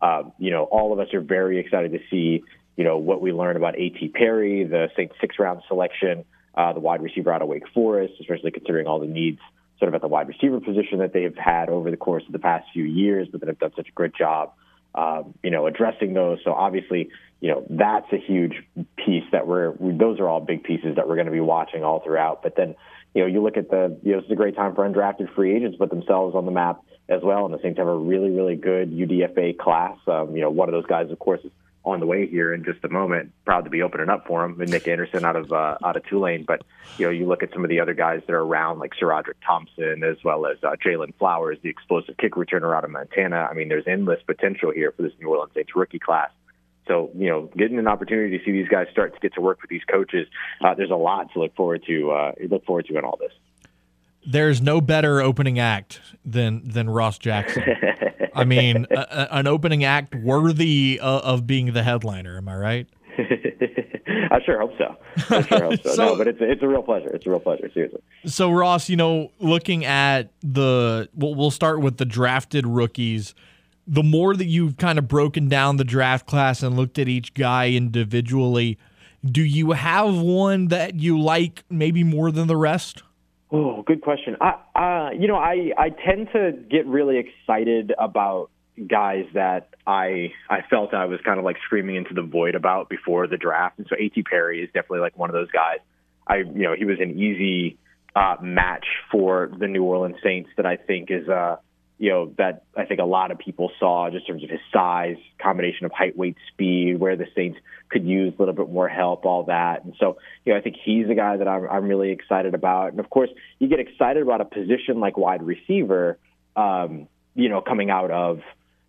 Um, you know, all of us are very excited to see, you know, what we learn about A T. Perry, the Saints' six-round selection, uh, the wide receiver out of Wake Forest, especially considering all the needs sort of at the wide receiver position that they've had over the course of the past few years, but that have done such a great job, um, you know, addressing those. So obviously, you know, that's a huge piece that we're we, – those are all big pieces that we're going to be watching all throughout. But then, you know, you look at the – you know, this is a great time for undrafted free agents to put themselves on the map as well, and the Saints have a really, really good U D F A class. Um, you know, one of those guys, of course, is on the way here in just a moment. Proud to be opening up for him, and Nick Anderson out of uh, out of Tulane. But you know, you look at some of the other guys that are around, like Sir Roderick Thompson, as well as uh, Jalen Flowers, the explosive kick returner out of Montana. I mean, there's endless potential here for this New Orleans Saints rookie class. So, you know, getting an opportunity to see these guys start to get to work with these coaches, uh, there's a lot to look forward to. Uh, look forward to in all this. There's no better opening act than than Ross Jackson. I mean, a, a, an opening act worthy of, of being the headliner. Am I right? I sure hope so. I sure hope so. so no, but it's a, it's a real pleasure. It's a real pleasure. Seriously. So Ross, you know, looking at the, we'll, we'll start with the drafted rookies. The more that you've kind of broken down the draft class and looked at each guy individually, do you have one that you like maybe more than the rest? Oh, good question. I, uh, you know, I, I tend to get really excited about guys that I I felt I was kind of like screaming into the void about before the draft. And so A T. Perry is definitely like one of those guys. I you know, he was an easy uh, match for the New Orleans Saints that I think is, uh, you know, that I think a lot of people saw just in terms of his size, combination of height, weight, speed, where the Saints could use a little bit more help, all that. And so, you know, I think he's a guy that I'm, I'm really excited about. And, of course, you get excited about a position like wide receiver, um, you know, coming out of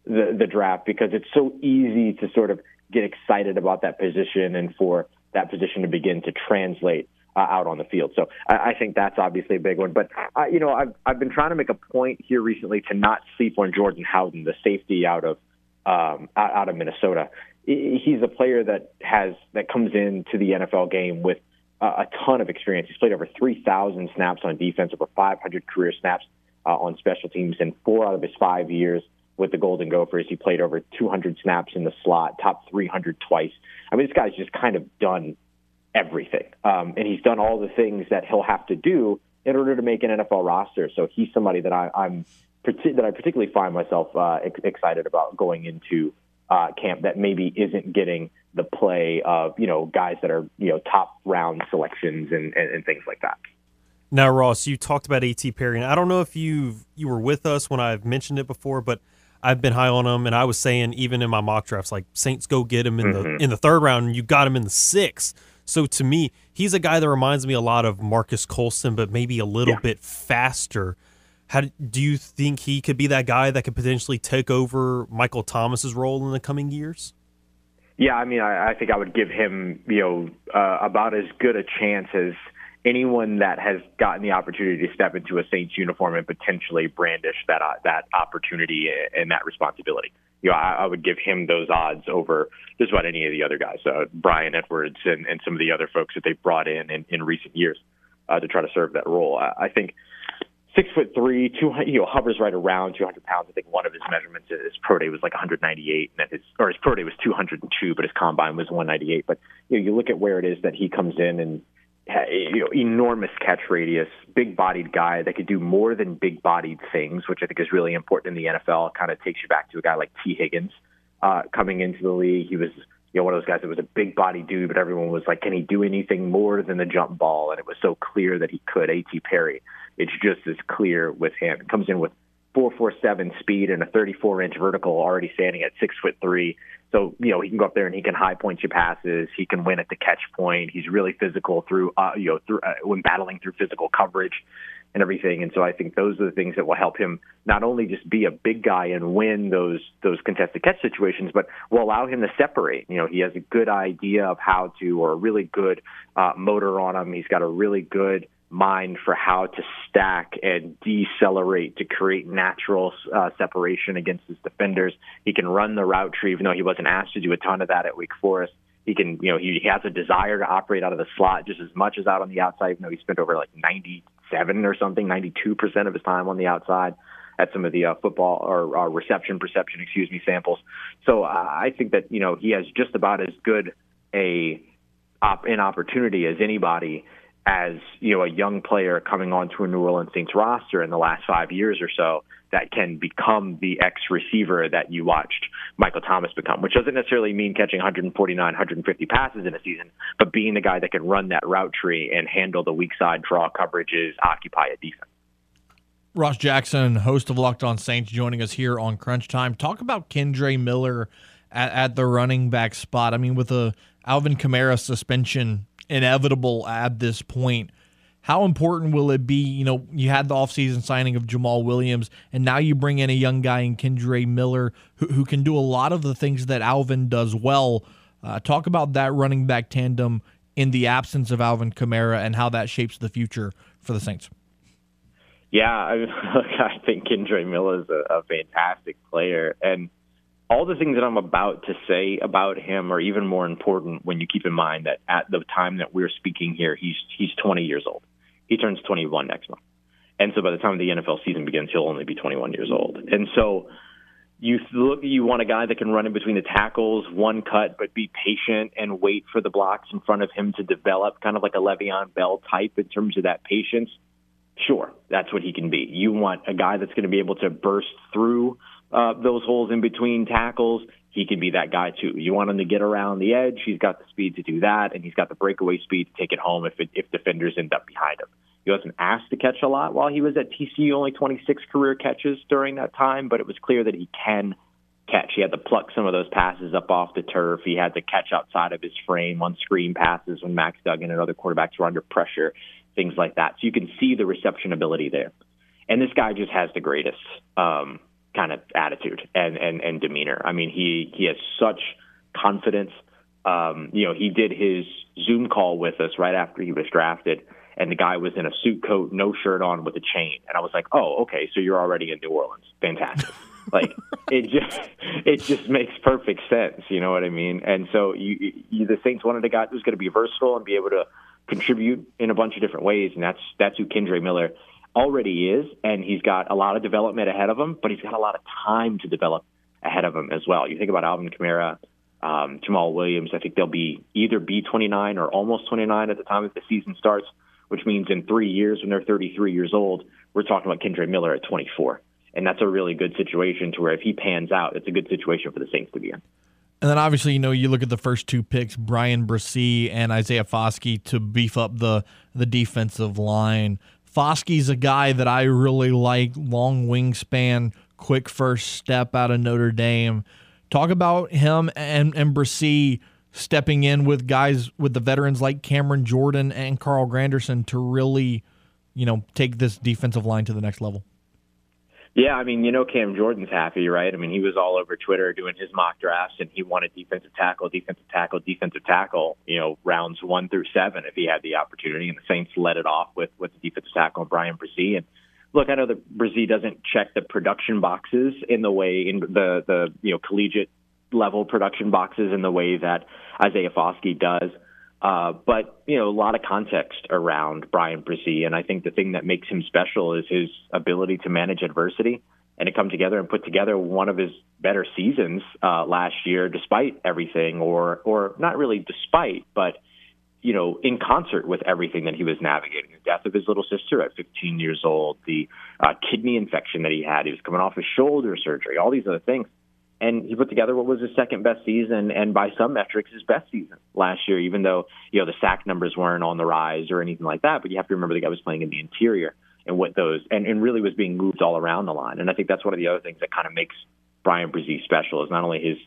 the, the draft because it's so easy to sort of get excited about that position and for that position to begin to translate Uh, out on the field. So I, I think that's obviously a big one. But, uh, you know, I've I've been trying to make a point here recently to not sleep on Jordan Howden, the safety out of um, out of Minnesota. He's a player that has that comes into the N F L game with uh, a ton of experience. He's played over three thousand snaps on defense, over five hundred career snaps uh, on special teams, and four out of his five years with the Golden Gophers, he played over two hundred snaps in the slot, top three hundred twice. I mean, this guy's just kind of done everything. Um, and he's done all the things that he'll have to do in order to make an N F L roster. So he's somebody that I, I'm that I particularly find myself uh, excited about going into uh, camp that maybe isn't getting the play of, you know, guys that are, you know, top round selections and, and, and things like that. Now, Ross, you talked about A T. Perry, and I don't know if you you were with us when I've mentioned it before, but I've been high on him, and I was saying even in my mock drafts, like Saints go get him in mm-hmm. the in the third round, and you got him in the sixth. So to me, he's a guy that reminds me a lot of Marcus Colston, but maybe a little yeah. bit faster. How do, do you think he could be that guy that could potentially take over Michael Thomas's role in the coming years? Yeah, I mean, I, I think I would give him, you know, uh, about as good a chance as anyone that has gotten the opportunity to step into a Saints uniform and potentially brandish that uh, that opportunity and that responsibility. You know, I, I would give him those odds over just about any of the other guys, uh, Brian Edwards and, and some of the other folks that they've brought in in, in recent years uh, to try to serve that role. I, I think six foot three, two, you know, hovers right around two hundred pounds. I think one of his measurements, his pro day was like one ninety-eight, and his or his pro day was two oh two, but his combine was one ninety-eight. But you know, you look at where it is that he comes in and. You know, enormous catch radius, big-bodied guy that could do more than big-bodied things, which I think is really important in the N F L. It kind of takes you back to a guy like T. Higgins uh, coming into the league. He was, you know, one of those guys that was a big-bodied dude, but everyone was like, can he do anything more than the jump ball? And it was so clear that he could. A T. Perry, it's just as clear with him. It comes in with four four seven speed and a thirty-four inch vertical, already standing at six foot three. So, you know, he can go up there and he can high point your passes. He can win at the catch point. He's really physical through, uh, you know, through, uh, when battling through physical coverage. and everything. And so I think those are the things that will help him not only just be a big guy and win those those contested catch situations, but will allow him to separate. You know, he has a good idea of how to, or a really good uh, motor on him. He's got a really good mind for how to stack and decelerate to create natural uh, separation against his defenders. He can run the route tree, even though he wasn't asked to do a ton of that at Wake Forest. He can, you know, he has a desire to operate out of the slot just as much as out on the outside, even though he spent over like ninety-seven or something, ninety-two percent of his time on the outside at some of the uh, football or uh, reception perception, excuse me, samples. So uh, I think that, you know, he has just about as good a op- an opportunity as anybody as, you know, a young player coming onto a New Orleans Saints roster in the last five years or so that can become the X receiver that you watched Michael Thomas become, which doesn't necessarily mean catching one forty-nine, one fifty passes in a season, but being the guy that can run that route tree and handle the weak side, draw coverages, occupy a defense. Ross Jackson, host of Locked On Saints, joining us here on Crunch Time. Talk about Kendre Miller at, at the running back spot. I mean, with a Alvin Kamara suspension inevitable at this point, how important will it be? You know, you had the offseason signing of Jamal Williams, and now you bring in a young guy in Kendre Miller who, who can do a lot of the things that Alvin does well. Uh, talk about that running back tandem in the absence of Alvin Kamara and how that shapes the future for the Saints. Yeah, I, I think Kendre Miller is a, a fantastic player, and all the things that I'm about to say about him are even more important when you keep in mind that at the time that we're speaking here, he's he's twenty years old. He turns twenty-one next month. And so by the time the N F L season begins, he'll only be twenty-one years old. And so you look, you want a guy that can run in between the tackles, one cut, but be patient and wait for the blocks in front of him to develop, kind of like a Le'Veon Bell type in terms of that patience. Sure, that's what he can be. You want a guy that's going to be able to burst through Uh, those holes in between tackles. He can be that guy too. You want him to get around the edge. He's got the speed to do that, and he's got the breakaway speed to take it home if it, if defenders end up behind him. He wasn't asked to catch a lot while he was at T C U, only twenty-six career catches during that time, but it was clear that he can catch. He had to pluck some of those passes up off the turf. He had to catch outside of his frame on screen passes when Max Duggan and other quarterbacks were under pressure, things like that. So you can see the reception ability there. And this guy just has the greatest um kind of attitude and, and, and demeanor. I mean, he, he has such confidence. Um, you know, he did his Zoom call with us right after he was drafted, and the guy was in a suit coat, no shirt on, with a chain. And I was like, oh, okay, so you're already in New Orleans. Fantastic. Like, it just it just makes perfect sense. You know what I mean? And so you, you, the Saints wanted a guy who's going to be versatile and be able to contribute in a bunch of different ways, and that's that's who Kendre Miller already is, and he's got a lot of development ahead of him, but he's got a lot of time to develop ahead of him as well. You think about Alvin Kamara, um, Jamal Williams, I think they'll be either be twenty-nine or almost twenty-nine at the time that the season starts, which means in three years when they're thirty-three years old, we're talking about Kendre Miller at twenty-four. And that's a really good situation to where if he pans out, it's a good situation for the Saints to be in. And then obviously, you know, you look at the first two picks, Brian Brisee and Isaiah Foskey, to beef up the, the defensive line. Foskey's a guy that I really like, long wingspan, quick first step out of Notre Dame. Talk about him and, and Brisee stepping in with guys, with the veterans like Cameron Jordan and Carl Granderson to really, you know, take this defensive line to the next level. Yeah, I mean, you know, Cam Jordan's happy, right? I mean, he was all over Twitter doing his mock drafts, and he wanted defensive tackle, defensive tackle, defensive tackle, you know, rounds one through seven if he had the opportunity. And the Saints let it off with, with the defensive tackle, Brian Brisee. And look, I know that Brisee doesn't check the production boxes in the way, in the, the you know, collegiate level production boxes in the way that Isaiah Foskey does. Uh, but, you know, a lot of context around Brian Brisee, and I think the thing that makes him special is his ability to manage adversity and to come together and put together one of his better seasons uh, last year, despite everything, or or not really despite, but, you know, in concert with everything that he was navigating. The death of his little sister at fifteen years old, the uh, kidney infection that he had, he was coming off his shoulder surgery, all these other things. And he put together what was his second-best season, and by some metrics, his best season last year, even though, you know, the sack numbers weren't on the rise or anything like that. But you have to remember the guy was playing in the interior and what those and, and really was being moved all around the line. And I think that's one of the other things that kind of makes Brian Brisee special is not only his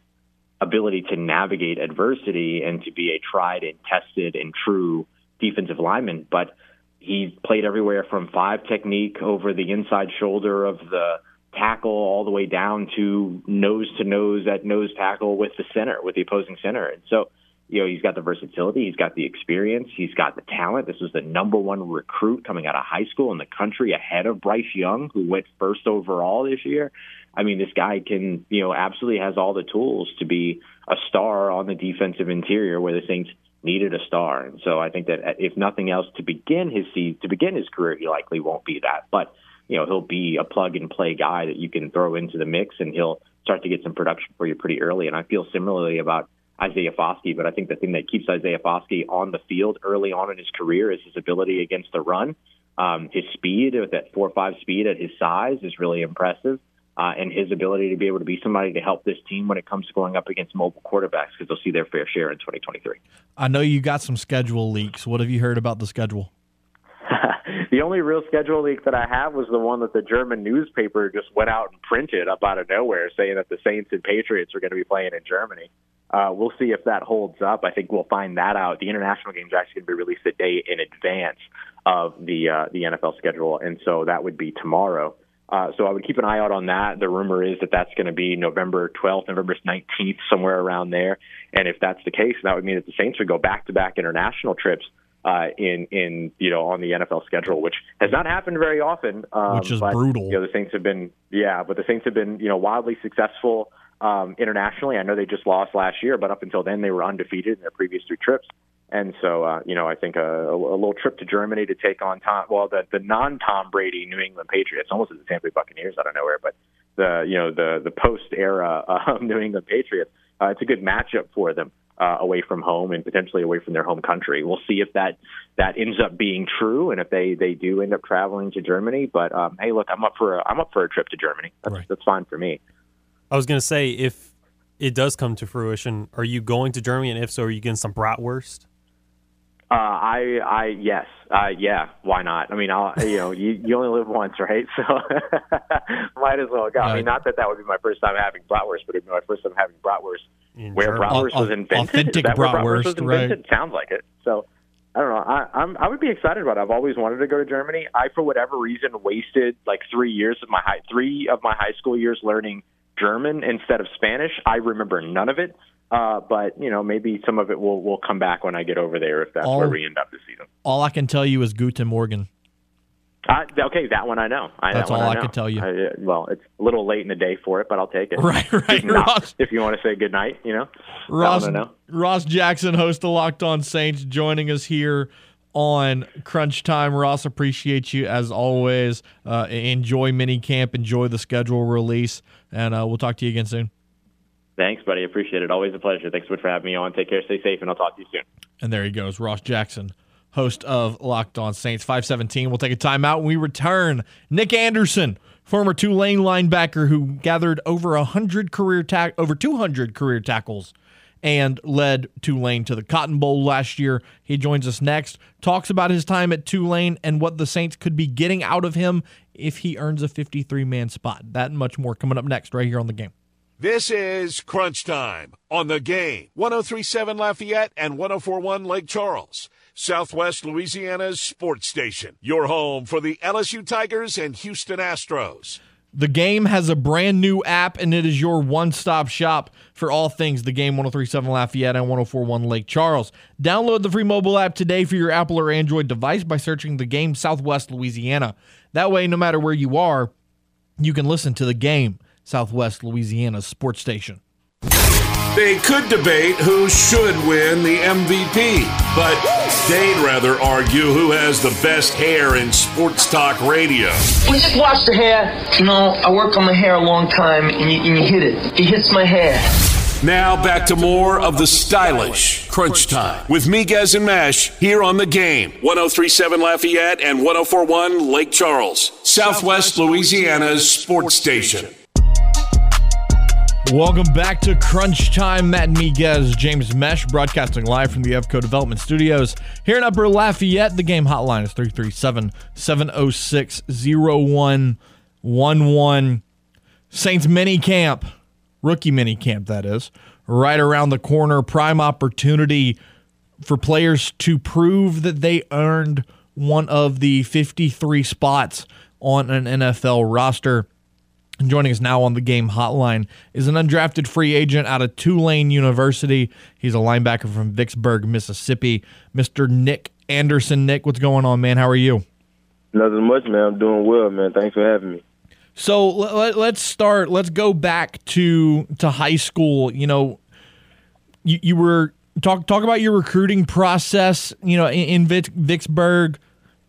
ability to navigate adversity and to be a tried and tested and true defensive lineman, but He played everywhere from five technique over the inside shoulder of the tackle all the way down to nose to nose at nose tackle with the center, with the opposing center. And so, you know, he's got the versatility, he's got the experience, he's got the talent. This was the number one recruit coming out of high school in the country ahead of Bryce Young, who went first overall this year. I mean, this guy can, you know, absolutely has all the tools to be a star on the defensive interior where the Saints needed a star. And so I think that if nothing else, to begin his to begin his career, he likely won't be that. But, you know, he'll be a plug-and-play guy that you can throw into the mix, and he'll start to get some production for you pretty early. And I feel similarly about Isaiah Foskey, but I think the thing that keeps Isaiah Foskey on the field early on in his career is his ability against the run. Um, his speed, with that four five speed at his size, is really impressive, uh, and his ability to be able to be somebody to help this team when it comes to going up against mobile quarterbacks, because they'll see their fair share in twenty twenty-three. I know you got some schedule leaks. What have you heard about the schedule? The only real schedule leak that I have was the one that the German newspaper just went out and printed up out of nowhere, saying that the Saints and Patriots are going to be playing in Germany. Uh, we'll see if that holds up. I think we'll find that out. The international game is actually going to be released a day in advance of the uh, the N F L schedule, and so that would be tomorrow. Uh, so I would keep an eye out on that. The rumor is that that's going to be November twelfth, November nineteenth, somewhere around there. And if that's the case, that would mean that the Saints would go back-to-back international trips uh, in in you know on the N F L schedule, which has not happened very often. Um, which is but, brutal. You know, the Saints have been yeah, but the Saints have been you know wildly successful. Um, internationally, I know they just lost last year, but up until then they were undefeated in their previous three trips. And so, uh, you know, I think a, a, a little trip to Germany to take on Tom, well, the, the non-Tom Brady New England Patriots, almost as the Tampa Bay Buccaneers out of nowhere, but the you know the the post-era uh, New England Patriots, uh, it's a good matchup for them uh, away from home and potentially away from their home country. We'll see if that that ends up being true and if they, they do end up traveling to Germany. But um, hey, look, I'm up for a, I'm up for a trip to Germany. That's, right. that's fine for me. I was going to say, if it does come to fruition, are you going to Germany? And if so, are you getting some bratwurst? Uh, I, I, yes. Uh, yeah. Why not? I mean, I'll, you know, you, you only live once, right? So might as well go. I mean, not that that would be my first time having bratwurst, but it'd be my first time having bratwurst in where Germany. Bratwurst o- was invented. Authentic bratwurst, bratwurst was invented? Right. Sounds like it. So I don't know. I, I'm, I would be excited about it. I've always wanted to go to Germany. I, for whatever reason, wasted like three years of my high, three of my high school years learning German instead of Spanish. I remember none of it, uh, but you know maybe some of it will will come back when I get over there if that's all, where we end up this season. All I can tell you is Guten Morgen. Uh, okay, that one I know. I, that's that all I, I can tell you. I, well, it's a little late in the day for it, but I'll take it. Right, right. Ross, if you want to say good night, you know. Ross, I know. Ross Jackson, host of Locked On Saints, joining us here on Crunch Time. Ross, appreciate you as always. Uh, enjoy minicamp. Enjoy the schedule release. And uh, we'll talk to you again soon. Thanks, buddy. Appreciate it. Always a pleasure. Thanks so much for having me on. Take care. Stay safe, and I'll talk to you soon. And there he goes, Ross Jackson, host of Locked On Saints. five seventeen. We'll take a timeout when we return. Nick Anderson, former Tulane linebacker who gathered over one hundred career tack, over two hundred career tackles and led Tulane to the Cotton Bowl last year. He joins us next, talks about his time at Tulane and what the Saints could be getting out of him if he earns a fifty-three man spot. That and much more coming up next right here on The Game. This is Crunch Time on The Game. ten thirty-seven Lafayette and ten forty-one Lake Charles, Southwest Louisiana's sports station. Your home for the L S U Tigers and Houston Astros. The Game has a brand new app, and it is your one-stop shop for all things The Game, ten thirty-seven Lafayette and ten forty-one Lake Charles. Download the free mobile app today for your Apple or Android device by searching The Game Southwest Louisiana. That way, no matter where you are, you can listen to The Game Southwest Louisiana sports station. They could debate who should win the M V P, but they'd rather argue who has the best hair in sports talk radio. We just watch the hair. You know, I work on my hair a long time, and you, and you hit it. It hits my hair. Now back to more of the stylish Crunch Time with Miguez and Mash here on The Game. ten thirty-seven Lafayette and ten forty-one Lake Charles, Southwest Louisiana's sports station. Welcome back to Crunch Time. Matt Miguez, James Mesh, broadcasting live from the E V C O Development Studios here in Upper Lafayette. The Game hotline is three three seven, seven oh six, oh one one one. Saints mini camp, rookie mini camp, that is, right around the corner. Prime opportunity for players to prove that they earned one of the fifty-three spots on an N F L roster. And joining us now on the game hotline is an undrafted free agent out of Tulane University. He's a linebacker from Vicksburg, Mississippi, Mister Nick Anderson. Nick, what's going on, man? How are you? Nothing much, man. I'm doing well, man. Thanks for having me. So let, let's start. Let's go back to to high school. You know, you, you were talk talk about your recruiting process, you know, in, in Vicksburg.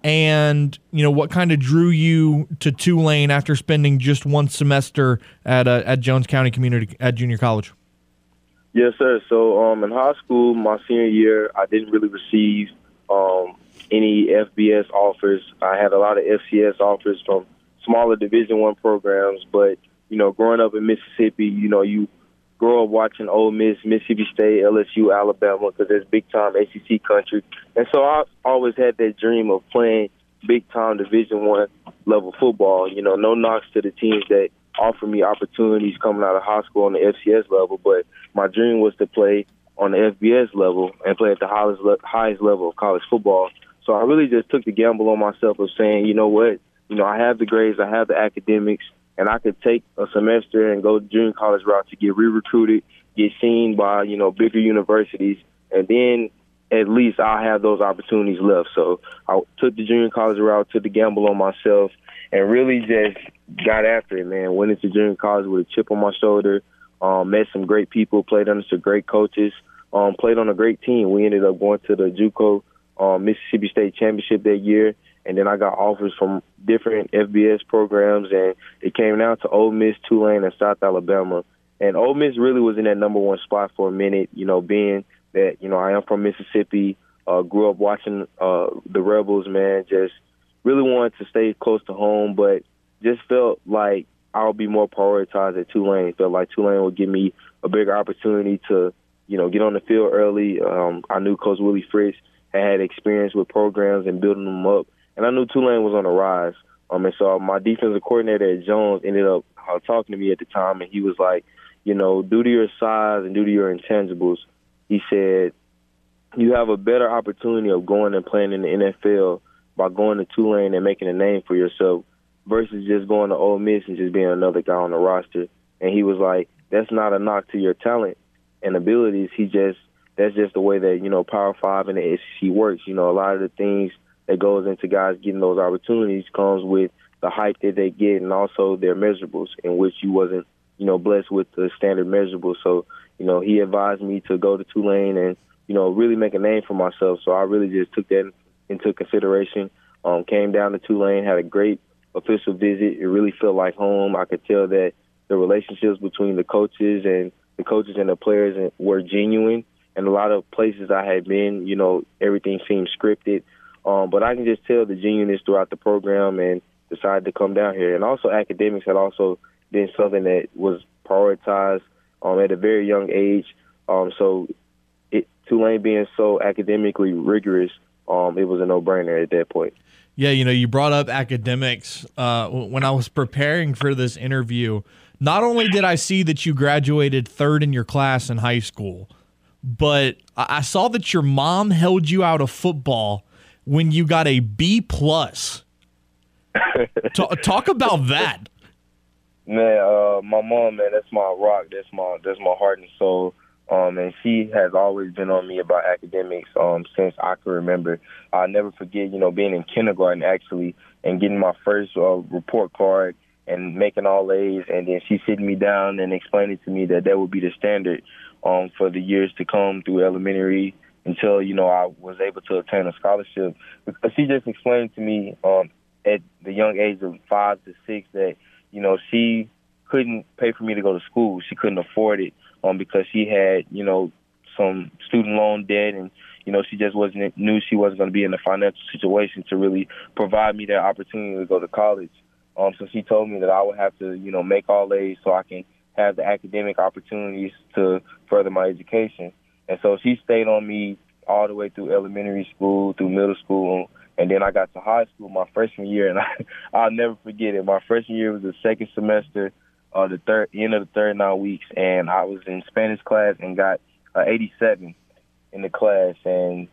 And, you know, what kind of drew you to Tulane after spending just one semester at uh, at Jones County Community at junior college? Yes, sir. So um, in high school, my senior year, I didn't really receive um, any F B S offers. I had a lot of F C S offers from smaller Division One programs. But, you know, growing up in Mississippi, you know, you grow up watching Ole Miss, Mississippi State, L S U, Alabama, because there's big-time S E C country. And so I always had that dream of playing big-time Division One level football. You know, no knocks to the teams that offer me opportunities coming out of high school on the F C S level, but my dream was to play on the F B S level and play at the highest, le- highest level of college football. So I really just took the gamble on myself of saying, you know what, you know, I have the grades, I have the academics, and I could take a semester and go the junior college route to get re-recruited, get seen by, you know, bigger universities, and then at least I'll have those opportunities left. So I took the junior college route, took the gamble on myself, and really just got after it, man. Went into junior college with a chip on my shoulder, um, met some great people, played under some great coaches, um, played on a great team. We ended up going to the JUCO um, Mississippi State Championship that year. And then I got offers from different F B S programs, and it came down to Ole Miss, Tulane, and South Alabama. And Ole Miss really was in that number one spot for a minute, you know, being that, you know, I am from Mississippi, uh, grew up watching uh, the Rebels, man, just really wanted to stay close to home, but just felt like I'll be more prioritized at Tulane. Felt like Tulane would give me a bigger opportunity to, you know, get on the field early. Um, I knew Coach Willie Fritz had had experience with programs and building them up. And I knew Tulane was on the rise. Um, and so my defensive coordinator at Jones ended up uh, talking to me at the time, and he was like, you know, due to your size and due to your intangibles, he said, you have a better opportunity of going and playing in the N F L by going to Tulane and making a name for yourself versus just going to Ole Miss and just being another guy on the roster. And he was like, that's not a knock to your talent and abilities. He just, that's just the way that, you know, Power Five and the S E C works. You know, a lot of the things that goes into guys getting those opportunities comes with the hype that they get and also their measurables, in which you wasn't, you know, blessed with the standard measurables. So, you know, he advised me to go to Tulane and, you know, really make a name for myself. So I really just took that into consideration, um, came down to Tulane, had a great official visit. It really felt like home. I could tell that the relationships between the coaches and the coaches and the players were genuine. And a lot of places I had been, you know, everything seemed scripted. Um, but I can just tell the genuineness throughout the program and decided to come down here. And also academics had also been something that was prioritized um, at a very young age. Um, so it, Tulane being so academically rigorous, um, it was a no-brainer at that point. Yeah, you know, you brought up academics. Uh, when I was preparing for this interview, not only did I see that you graduated third in your class in high school, but I saw that your mom held you out of football when you got a B plus. Talk, talk about that. Man, uh, my mom, man, that's my rock. That's my that's my heart and soul. Um, and she has always been on me about academics um, since I can remember. I'll never forget, you know, being in kindergarten, actually, and getting my first uh, report card and making all A's. And then she sitting me down and explaining to me that that would be the standard um, for the years to come through elementary until, you know, I was able to obtain a scholarship. Because she just explained to me um, at the young age of five to six that, you know, she couldn't pay for me to go to school. She couldn't afford it um, because she had, you know, some student loan debt and, you know, she just wasn't knew she wasn't going to be in a financial situation to really provide me that opportunity to go to college. Um, so she told me that I would have to, you know, make all A's so I can have the academic opportunities to further my education. And so she stayed on me all the way through elementary school, through middle school, and then I got to high school my freshman year, and I, I'll never forget it. My freshman year was the second semester, uh, the third end of the third nine weeks, and I was in Spanish class and got uh, eighty-seven in the class. And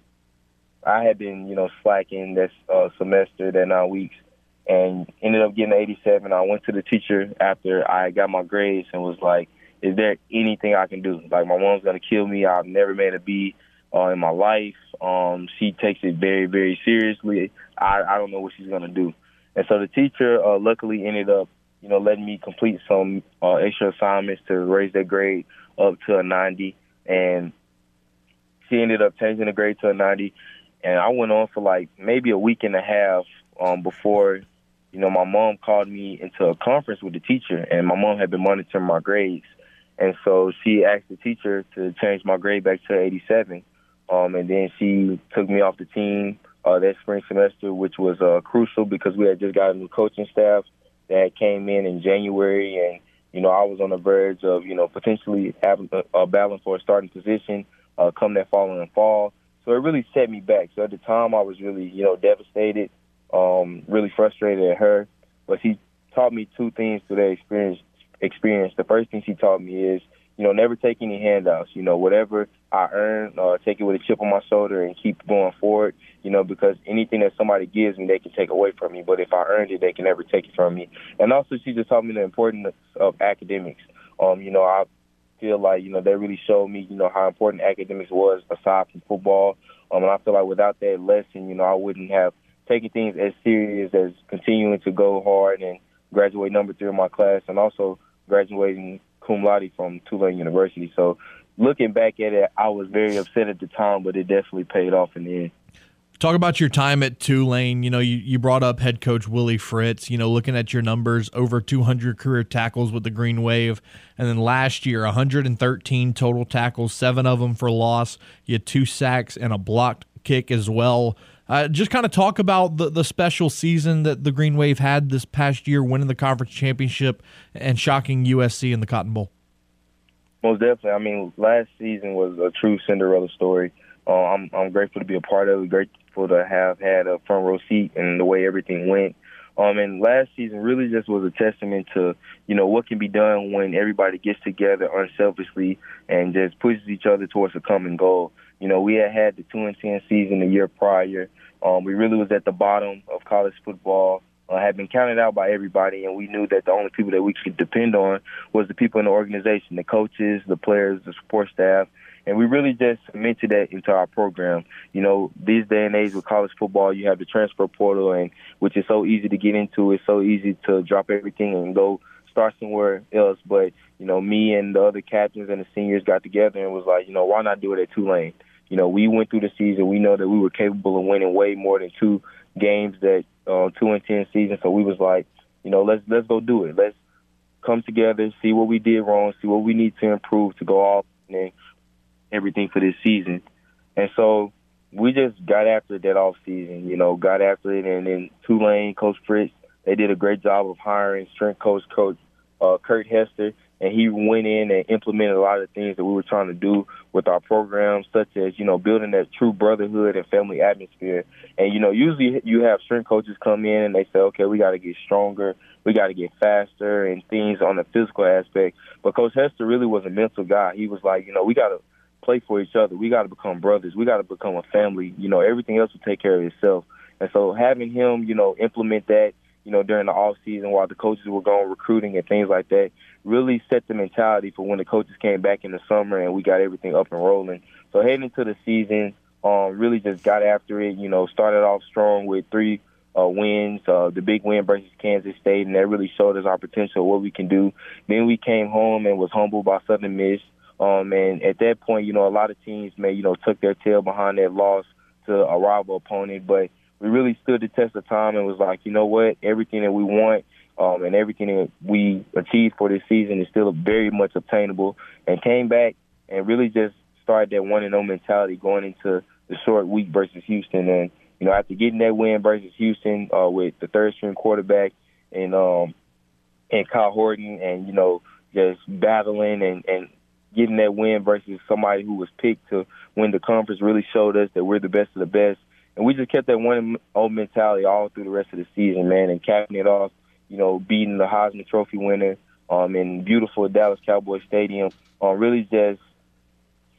I had been, you know, slacking this uh, semester, that nine weeks, and ended up getting eighty-seven. I went to the teacher after I got my grades and was like, is there anything I can do? Like, my mom's going to kill me. I've never made a B uh, in my life. Um, she takes it very, very seriously. I, I don't know what she's going to do. And so the teacher uh, luckily ended up, you know, letting me complete some uh, extra assignments to raise that grade up to a ninety. And she ended up changing the grade to a ninety. And I went on for like maybe a week and a half um, before, you know, my mom called me into a conference with the teacher. And my mom had been monitoring my grades. And so she asked the teacher to change my grade back to eighty-seven. Um, and then she took me off the team uh, that spring semester, which was uh, crucial because we had just got a new coaching staff that came in in January. And, you know, I was on the verge of, you know, potentially having a, a battle for a starting position uh, come that following fall. So it really set me back. So at the time I was really, you know, devastated, um, really frustrated at her. But she taught me two things through that experience. experience. The first thing she taught me is, you know, never take any handouts. You know, whatever I earn, uh, take it with a chip on my shoulder and keep going forward, you know, because anything that somebody gives me, they can take away from me. But if I earned it, they can never take it from me. And also she just taught me the importance of academics. Um, you know, I feel like, you know, they really showed me, you know, how important academics was aside from football. Um, and I feel like without that lesson, you know, I wouldn't have taken things as serious as continuing to go hard and graduate number three in my class, and also graduating cum laude from Tulane University. So looking back at it, I was very upset at the time, but it definitely paid off in the end. Talk about your time at Tulane. You know, you, you brought up head coach Willie Fritz. You know, looking at your numbers, over two hundred career tackles with the Green Wave. And then last year, one hundred thirteen total tackles, seven of them for loss. You had two sacks and a blocked kick as well. Uh, just kind of talk about the, the special season that the Green Wave had this past year, winning the conference championship and shocking U S C in the Cotton Bowl. Most definitely. I mean, last season was a true Cinderella story. Uh, I'm, I'm grateful to be a part of it, grateful to have had a front row seat and the way everything went. Um, and last season really just was a testament to, you know, what can be done when everybody gets together unselfishly and just pushes each other towards a common goal. You know, we had had the two and ten season the year prior. Um, we really was at the bottom of college football, uh, had been counted out by everybody, and we knew that the only people that we could depend on was the people in the organization, the coaches, the players, the support staff. And we really just cemented that into our program. You know, these day and age with college football, you have the transfer portal, and which is so easy to get into. It's so easy to drop everything and go start somewhere else. But, you know, me and the other captains and the seniors got together and was like, you know, why not do it at Tulane? You know, we went through the season. We know that we were capable of winning way more than two games that uh, two and ten season. So we was like, you know, let's let's go do it. Let's come together, see what we did wrong, see what we need to improve to go off and everything for this season. And so we just got after it that off season. You know, got after it. And then Tulane, Coach Fritz, they did a great job of hiring strength coach, Coach uh, Kurt Hester. And he went in and implemented a lot of things that we were trying to do with our program, such as, you know, building that true brotherhood and family atmosphere. And, you know, usually you have strength coaches come in and they say, okay, we got to get stronger, we got to get faster and things on the physical aspect. But Coach Hester really was a mental guy. He was like, you know, we got to play for each other. We got to become brothers. We got to become a family. You know, everything else will take care of itself. And so having him, you know, implement that, you know, during the off season while the coaches were going recruiting and things like that, really set the mentality for when the coaches came back in the summer and we got everything up and rolling. So heading into the season, um, really just got after it, you know, started off strong with three uh, wins, uh, the big win versus Kansas State, and that really showed us our potential, what we can do. Then we came home and was humbled by Southern Miss. Um, and at that point, you know, a lot of teams may, you know, tuck their tail behind that loss to a rival opponent, but we really stood the test of time and was like, you know what, everything that we want um, and everything that we achieved for this season is still very much obtainable, and came back and really just started that one and oh mentality going into the short week versus Houston. And, you know, after getting that win versus Houston uh, with the third-string quarterback and, um, and Kyle Horton and, you know, just battling and, and getting that win versus somebody who was picked to win the conference really showed us that we're the best of the best. And we just kept that one old mentality all through the rest of the season, man, and capping it off, you know, beating the Heisman Trophy winner um, in beautiful Dallas Cowboys Stadium. Uh, really just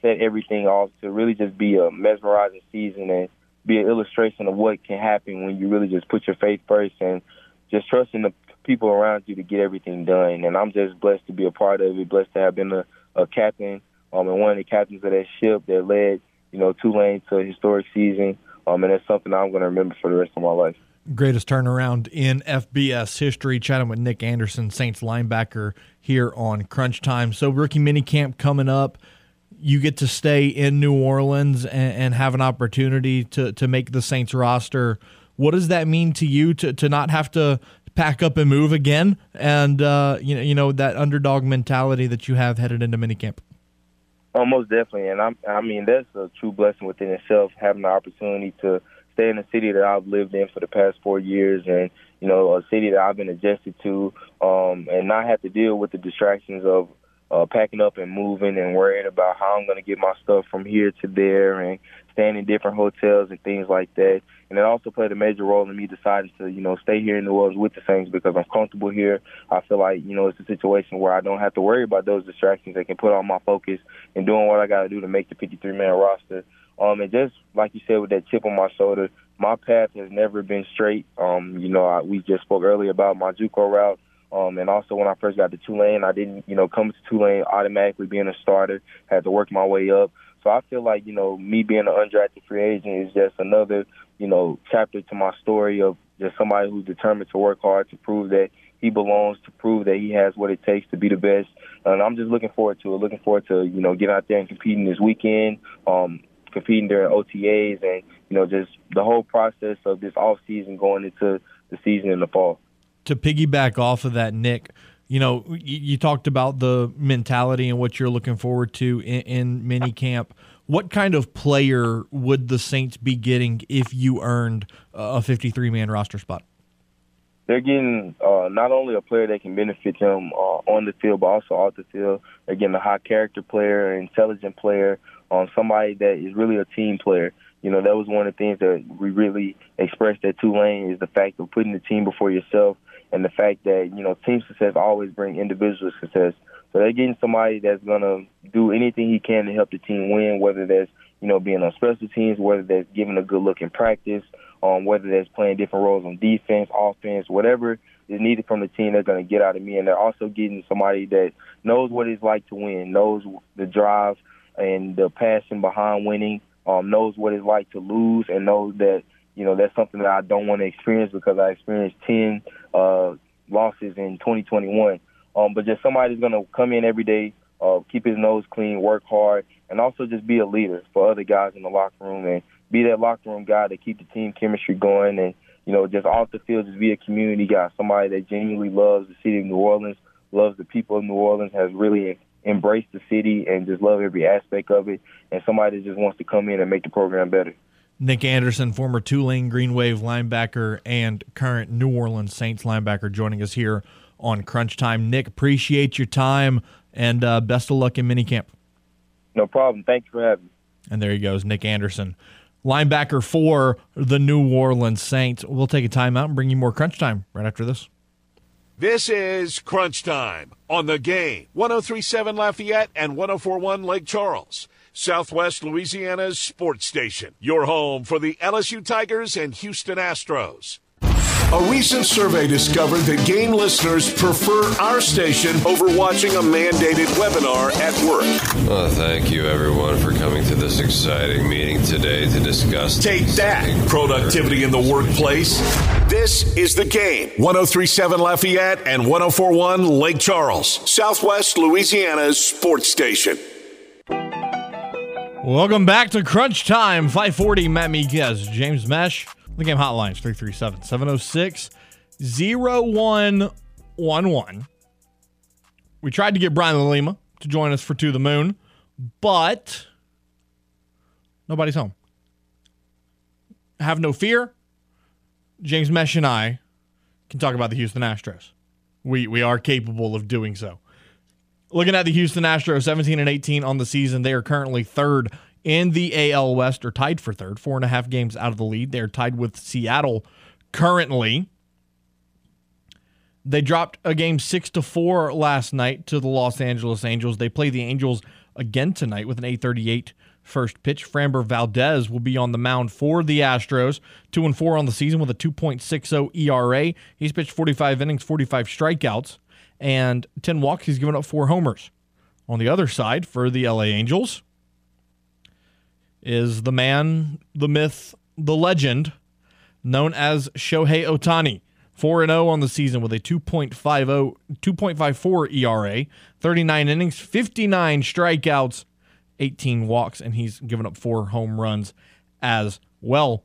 set everything off to really just be a mesmerizing season and be an illustration of what can happen when you really just put your faith first and just trusting the people around you to get everything done. And I'm just blessed to be a part of it, blessed to have been a, a captain um, and one of the captains of that ship that led, you know, Tulane to a historic season. Um, and that's something I'm going to remember for the rest of my life. Greatest turnaround in F B S history. Chatting with Nick Anderson, Saints linebacker, here on Crunch Time. So rookie minicamp coming up. You get to stay in New Orleans and, and have an opportunity to, to make the Saints roster. What does that mean to you to, to not have to pack up and move again? And, uh, you know, you know that underdog mentality that you have headed into minicamp? Oh, most definitely. And, I'm, I mean, that's a true blessing within itself, having the opportunity to stay in a city that I've lived in for the past four years and, you know, a city that I've been adjusted to um, and not have to deal with the distractions of uh, packing up and moving and worrying about how I'm going to get my stuff from here to there and staying in different hotels and things like that. And it also played a major role in me deciding to, you know, stay here in New Orleans with the Saints because I'm comfortable here. I feel like, you know, it's a situation where I don't have to worry about those distractions. I can put all my focus in doing what I got to do to make the fifty-three man roster. Um, and just like you said, with that chip on my shoulder, my path has never been straight. Um, you know, I, we just spoke earlier about my JUCO route. Um, and also when I first got to Tulane, I didn't, you know, come to Tulane automatically being a starter, had to work my way up. So I feel like, you know, me being an undrafted free agent is just another, you know, chapter to my story of just somebody who's determined to work hard to prove that he belongs, to prove that he has what it takes to be the best. And I'm just looking forward to it, looking forward to, you know, getting out there and competing this weekend. Um, competing during O T As and, you know, just the whole process of this off season going into the season in the fall. To piggyback off of that, Nick, you know, you, you talked about the mentality and what you're looking forward to in, in minicamp. What kind of player would the Saints be getting if you earned a fifty-three man roster spot? They're getting uh, not only a player that can benefit them uh, on the field, but also off the field. They're getting a high character player, an intelligent player, um, somebody that is really a team player. You know, that was one of the things that we really expressed at Tulane is the fact of putting the team before yourself and the fact that, you know, team success always brings individual success. So they're getting somebody that's going to do anything he can to help the team win, whether that's, you know, being on special teams, whether that's giving a good look in practice, um, whether that's playing different roles on defense, offense, whatever is needed from the team, they're going to get out of me. And they're also getting somebody that knows what it's like to win, knows the drive and the passion behind winning, um, knows what it's like to lose, and knows that, you know, that's something that I don't want to experience because I experienced ten uh, losses in twenty twenty-one. Um, but just somebody that's going to come in every day, uh, keep his nose clean, work hard, and also just be a leader for other guys in the locker room and be that locker room guy to keep the team chemistry going. And, you know, just off the field, just be a community guy, somebody that genuinely loves the city of New Orleans, loves the people of New Orleans, has really embraced the city and just love every aspect of it, and somebody that just wants to come in and make the program better. Nick Anderson, former Tulane Green Wave linebacker and current New Orleans Saints linebacker, joining us here on Crunch Time. Nick, appreciate your time, and uh, best of luck in minicamp. No problem. Thank you for having me. And there he goes, Nick Anderson, linebacker for the New Orleans Saints. We'll take a timeout and bring you more Crunch Time right after this. This is Crunch Time on The Game, ten thirty-seven Lafayette and ten forty-one Lake Charles, Southwest Louisiana's sports station. Your home for the L S U Tigers and Houston Astros. A recent survey discovered that Game listeners prefer our station over watching a mandated webinar at work. Well, thank you, everyone, for coming to this exciting meeting today to discuss... Take that, productivity in the workplace. This is The Game, ten thirty-seven Lafayette and ten forty-one Lake Charles, Southwest Louisiana's sports station. Welcome back to Crunch Time, five forty, Matt Mekhi, James Mesh. The Game hotline is three three seven, seven oh six, oh one one one. We tried to get Brian Lalima to join us for To the Moon, but nobody's home. Have no fear. James Mesh and I can talk about the Houston Astros. We, we are capable of doing so. Looking at the Houston Astros, seventeen and eighteen on the season, they are currently third in the A L West, are tied for third, four and a half games out of the lead. They're tied with Seattle currently. They dropped a game six to four last night to the Los Angeles Angels. They play the Angels again tonight with an eight thirty-eight First pitch, Framber Valdez will be on the mound for the Astros. two and four on the season with a two point six oh E R A. He's pitched forty-five innings, forty-five strikeouts, and ten walks. He's given up four homers. On the other side, for the L A Angels, is the man, the myth, the legend, known as Shohei Ohtani. four and oh on the season with a two point five oh, two point five four E R A, thirty-nine innings, fifty-nine strikeouts, eighteen walks, and he's given up four home runs as well.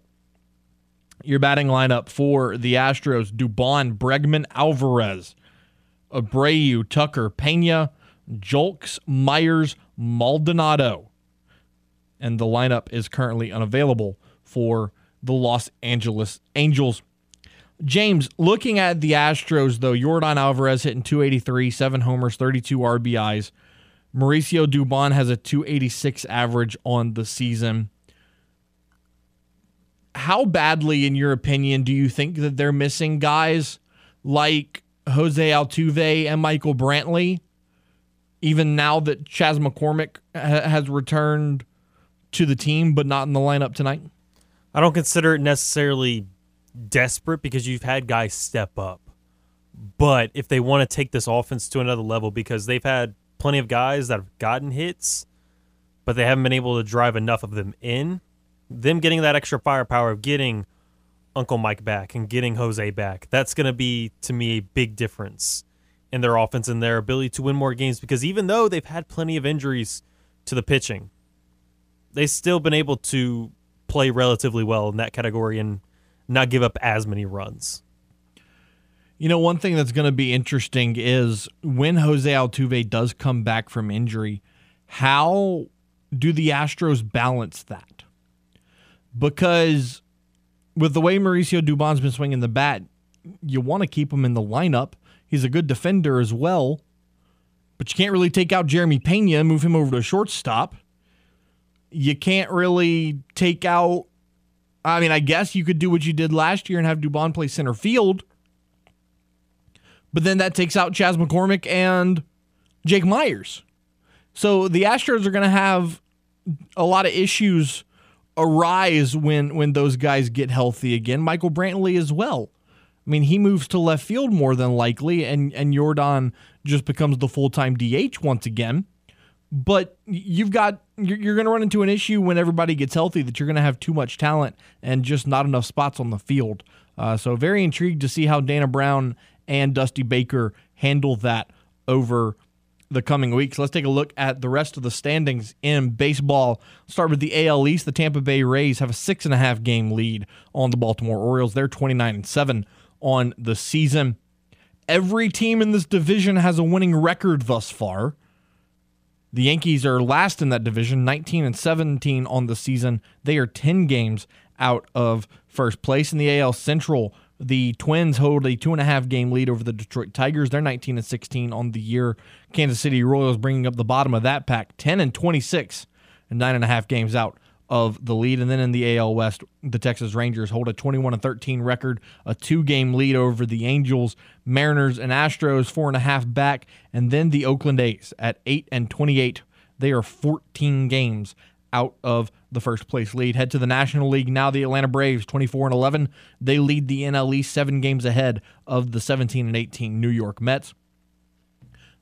Your batting lineup for the Astros: Dubon, Bregman, Alvarez, Abreu, Tucker, Pena, Jolks, Myers, Maldonado. And the lineup is currently unavailable for the Los Angeles Angels. James, looking at the Astros, though, Yordan Alvarez hitting two eighty-three, seven homers, thirty-two R B Is. Mauricio Dubon has a two eighty-six average on the season. How badly, in your opinion, do you think that they're missing guys like Jose Altuve and Michael Brantley, even now that Chaz McCormick ha- has returned to the team but not in the lineup tonight? I don't consider it necessarily desperate because you've had guys step up. But if they want to take this offense to another level, because they've had plenty of guys that have gotten hits, but they haven't been able to drive enough of them in. Them getting that extra firepower of getting Uncle Mike back and getting Jose back, that's going to be, to me, a big difference in their offense and their ability to win more games, because even though they've had plenty of injuries to the pitching, they've still been able to play relatively well in that category and not give up as many runs. You know, one thing that's going to be interesting is when Jose Altuve does come back from injury, how do the Astros balance that? Because with the way Mauricio Dubon's been swinging the bat, you want to keep him in the lineup. He's a good defender as well, but you can't really take out Jeremy Pena and move him over to shortstop. You can't really take out, I mean, I guess you could do what you did last year and have Dubon play center field, but then that takes out Chaz McCormick and Jake Myers. So the Astros are going to have a lot of issues arise when, when those guys get healthy again. Michael Brantley as well. I mean, he moves to left field more than likely, and, and Yordan just becomes the full-time D H once again. But you've got, you're, you're going to run into an issue when everybody gets healthy that you're going to have too much talent and just not enough spots on the field. Uh, so very intrigued to see how Dana Brown and Dusty Baker handle that over the coming weeks. Let's take a look at the rest of the standings in baseball. Start with the A L East. The Tampa Bay Rays have a six and a half game lead on the Baltimore Orioles. They're twenty-nine and seven on the season. Every team in this division has a winning record thus far. The Yankees are last in that division, nineteen and seventeen on the season. They are ten games out of first place. In the A L Central, the Twins hold a two-and-a-half game lead over the Detroit Tigers. They're nineteen and sixteen on the year. Kansas City Royals bringing up the bottom of that pack, ten and twenty-six, and nine-and-a-half games out of the lead. And then in the A L West, the Texas Rangers hold a twenty-one and thirteen record, a two-game lead over the Angels, Mariners, and Astros, four-and-a-half back. And then the Oakland A's at eight and twenty-eight. They are fourteen games out of the first place lead. Head to the National League now. The Atlanta Braves, twenty-four and eleven. They lead the N L East seven games ahead of the seventeen and eighteen New York Mets.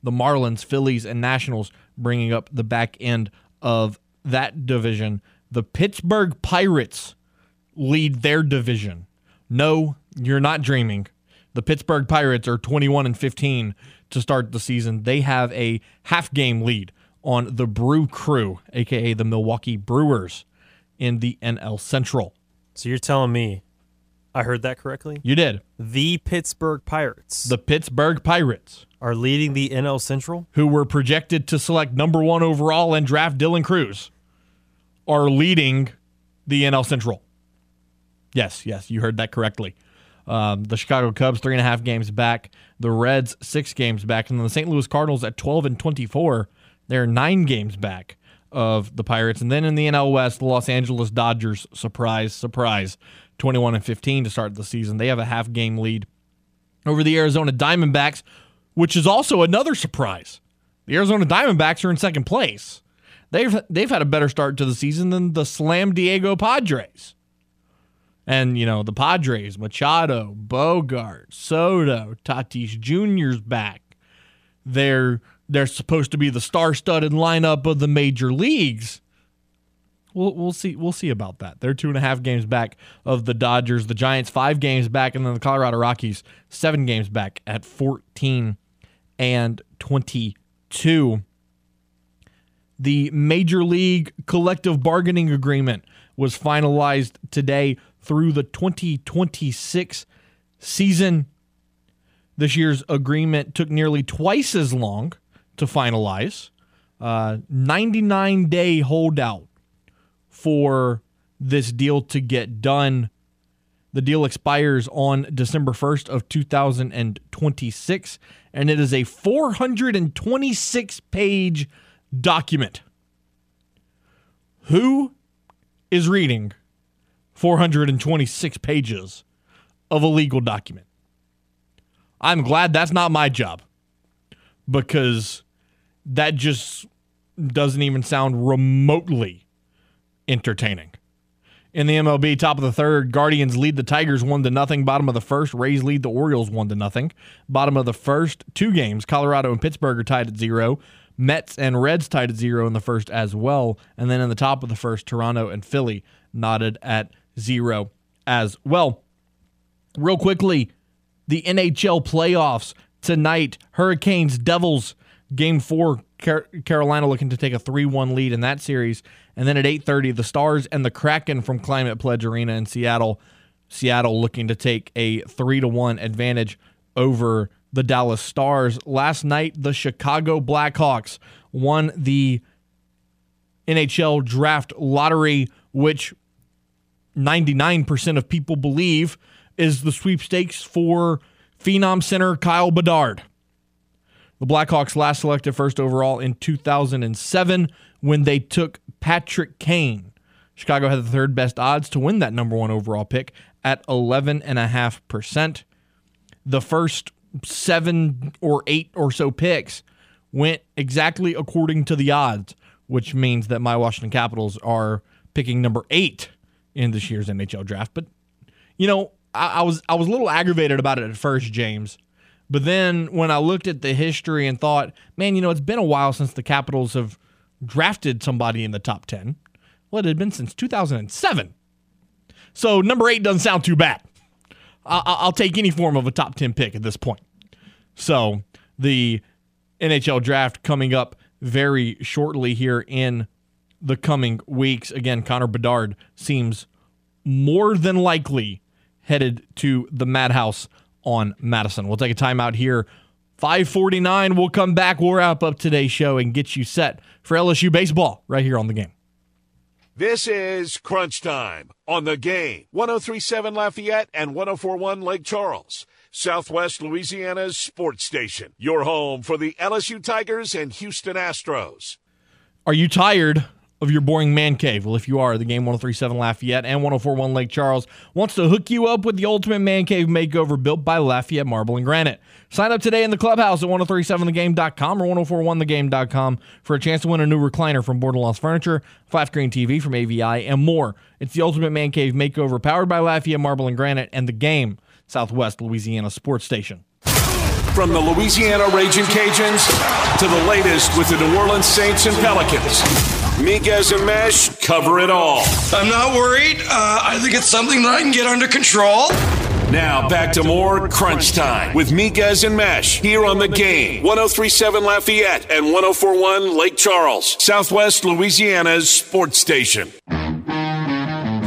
The Marlins, Phillies, and Nationals bringing up the back end of that division. The Pittsburgh Pirates lead their division. No, you're not dreaming. The Pittsburgh Pirates are twenty-one and fifteen to start the season. They have a half game lead on the Brew Crew, a k a the Milwaukee Brewers, in the N L Central. So you're telling me I heard that correctly? You did. The Pittsburgh Pirates. The Pittsburgh Pirates are leading the N L Central? Who were projected to select number one overall and draft Dylan Cruz, are leading the N L Central. Yes, yes, you heard that correctly. Um, the Chicago Cubs, three and a half games back. The Reds, six games back. And then the Saint Louis Cardinals at twelve and twenty-four, they're nine games back of the Pirates. And then in the N L West, the Los Angeles Dodgers, surprise, surprise, twenty-one and fifteen to start the season. They have a half-game lead over the Arizona Diamondbacks, which is also another surprise. The Arizona Diamondbacks are in second place. They've they've had a better start to the season than the Slam Diego Padres. And, you know, the Padres, Machado, Bogart, Soto, Tatis Junior's back. They're they're supposed to be the star-studded lineup of the major leagues. We'll we'll see we'll see about that. They're two and a half games back of the Dodgers, the Giants five games back, and then the Colorado Rockies seven games back at fourteen and twenty-two. The Major League Collective Bargaining Agreement was finalized today through the twenty twenty-six season. This year's agreement took nearly twice as long to finalize. Uh, ninety-nine day holdout for this deal to get done. The deal expires on December first of two thousand twenty-six, and it is a four hundred twenty-six page document. Who is reading four hundred twenty-six pages of a legal document? I'm glad that's not my job, because that just doesn't even sound remotely entertaining. In the M L B, top of the third, Guardians lead the Tigers one to nothing. Bottom of the first, Rays lead the Orioles one to nothing. Bottom of the first, two games. Colorado and Pittsburgh are tied at zero. Mets and Reds tied at zero in the first as well. And then in the top of the first, Toronto and Philly knotted at zero as well. Real quickly, the N H L playoffs tonight. Hurricanes, Devils, game four. Car- Carolina looking to take a three one lead in that series. And then at eight thirty, the Stars and the Kraken from Climate Pledge Arena in Seattle. Seattle looking to take a three to one advantage over the Dallas Stars. Last night, the Chicago Blackhawks won the N H L draft lottery, which ninety-nine percent of people believe is the sweepstakes for Phenom center Kyle Bedard. The Blackhawks last selected first overall in two thousand seven when they took Patrick Kane. Chicago had the third best odds to win that number one overall pick at eleven point five percent. The first seven or eight or so picks went exactly according to the odds, which means that my Washington Capitals are picking number eight in this year's N H L draft. But, you know, I, I was I was a little aggravated about it at first, James. But then when I looked at the history and thought, man, you know, it's been a while since the Capitals have drafted somebody in the top ten. Well, it had been since two thousand seven. So number eight doesn't sound too bad. I'll take any form of a top ten pick at this point. So the N H L draft coming up very shortly here in the coming weeks. Again, Connor Bedard seems more than likely headed to the madhouse on Madison. We'll take a timeout here. five forty-nine, we'll come back. We'll wrap up today's show and get you set for L S U baseball right here on The Game. This is Crunch Time on The Game. one oh three point seven Lafayette and one oh four point one Lake Charles, Southwest Louisiana's sports station. Your home for the L S U Tigers and Houston Astros. Are you tired of your boring man cave? Well, if you are, The Game, one oh three point seven Lafayette and one oh four point one Lake Charles wants to hook you up with the ultimate man cave makeover built by Lafayette Marble and Granite. Sign up today in the clubhouse at ten thirty-seven the game dot com or ten forty-one the game dot com for a chance to win a new recliner from Board and Loss Furniture, flat screen T V from A V I, and more. It's the ultimate man cave makeover powered by Lafayette Marble and Granite and The Game, Southwest Louisiana sports station. From the Louisiana Ragin' Cajuns to the latest with the New Orleans Saints and Pelicans, Miguez and Mesh cover it all. I'm not worried. Uh, I think it's something that I can get under control. Now back to more Crunch Time with Miguez and Mesh here on The Game. one oh three point seven Lafayette and one oh four point one Lake Charles, Southwest Louisiana's sports station.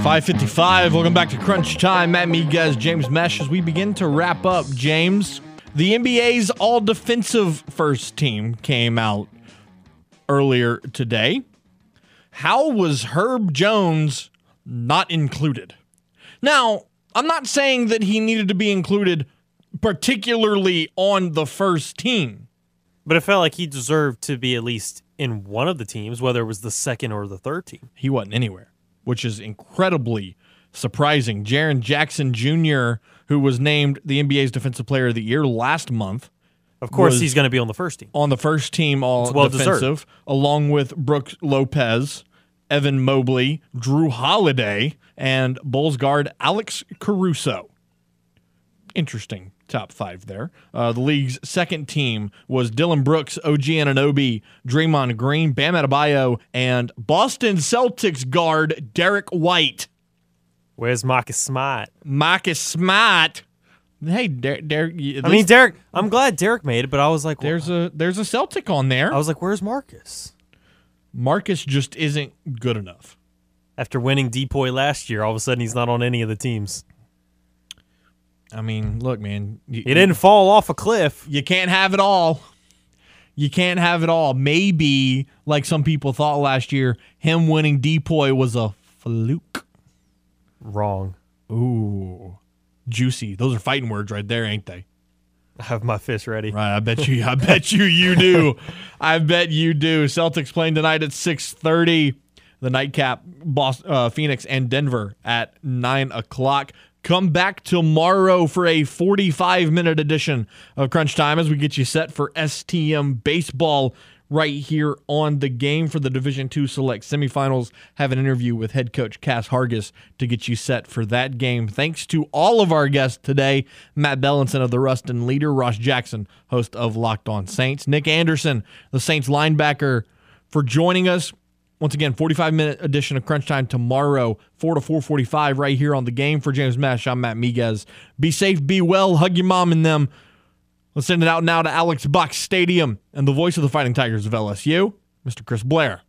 five fifty-five, welcome back to Crunch Time. Matt Miguez, James Mesh, as we begin to wrap up, James. The N B A's all-defensive first team came out earlier today. How was Herb Jones not included? Now, I'm not saying that he needed to be included particularly on the first team, but it felt like he deserved to be at least in one of the teams, whether it was the second or the third team. He wasn't anywhere, which is incredibly surprising. Jaren Jackson Junior, who was named the N B A's Defensive Player of the Year last month, Of course, he's going to be on the first team. On the first team, all well defensive, deserved. Along with Brooke Lopez, Evan Mobley, Drew Holiday, and Bulls guard Alex Caruso. Interesting top five there. Uh, the league's second team was Dylan Brooks, O G Anunoby, Draymond Green, Bam Adebayo, and Boston Celtics guard Derek White. Where's Marcus Smart? Marcus Smart. Hey, Derek. Der- I mean, Derek. I'm glad Derek made it, but I was like, well, there's a there's a Celtic on there. I was like, where's Marcus? Marcus just isn't good enough. After winning D P O Y last year, all of a sudden he's not on any of the teams. I mean, look, man. You, he didn't you, fall off a cliff. You can't have it all. You can't have it all. Maybe, like some people thought last year, him winning D P O Y was a fluke. Wrong. Ooh. Juicy. Those are fighting words right there, ain't they? I have my fist ready. Right, I bet you I bet you you do. I bet you do. Celtics playing tonight at six thirty. The nightcap, Boston, uh, Phoenix and Denver at nine o'clock. Come back tomorrow for a forty-five minute edition of Crunch Time as we get you set for S T M baseball right here on The Game for the Division two Select Semifinals. Have an interview with head coach Cass Hargis to get you set for that game. Thanks to all of our guests today. Matt Bellinson of the Ruston Leader, Ross Jackson, host of Locked On Saints, Nick Anderson, the Saints linebacker, for joining us. Once again, forty-five minute edition of Crunch Time tomorrow, four to four forty-five right here on The Game. For James Mesh, I'm Matt Miguez. Be safe, be well, hug your mom and them. Let's send it out now to Alex Box Stadium and the voice of the Fighting Tigers of L S U, Mister Chris Blair.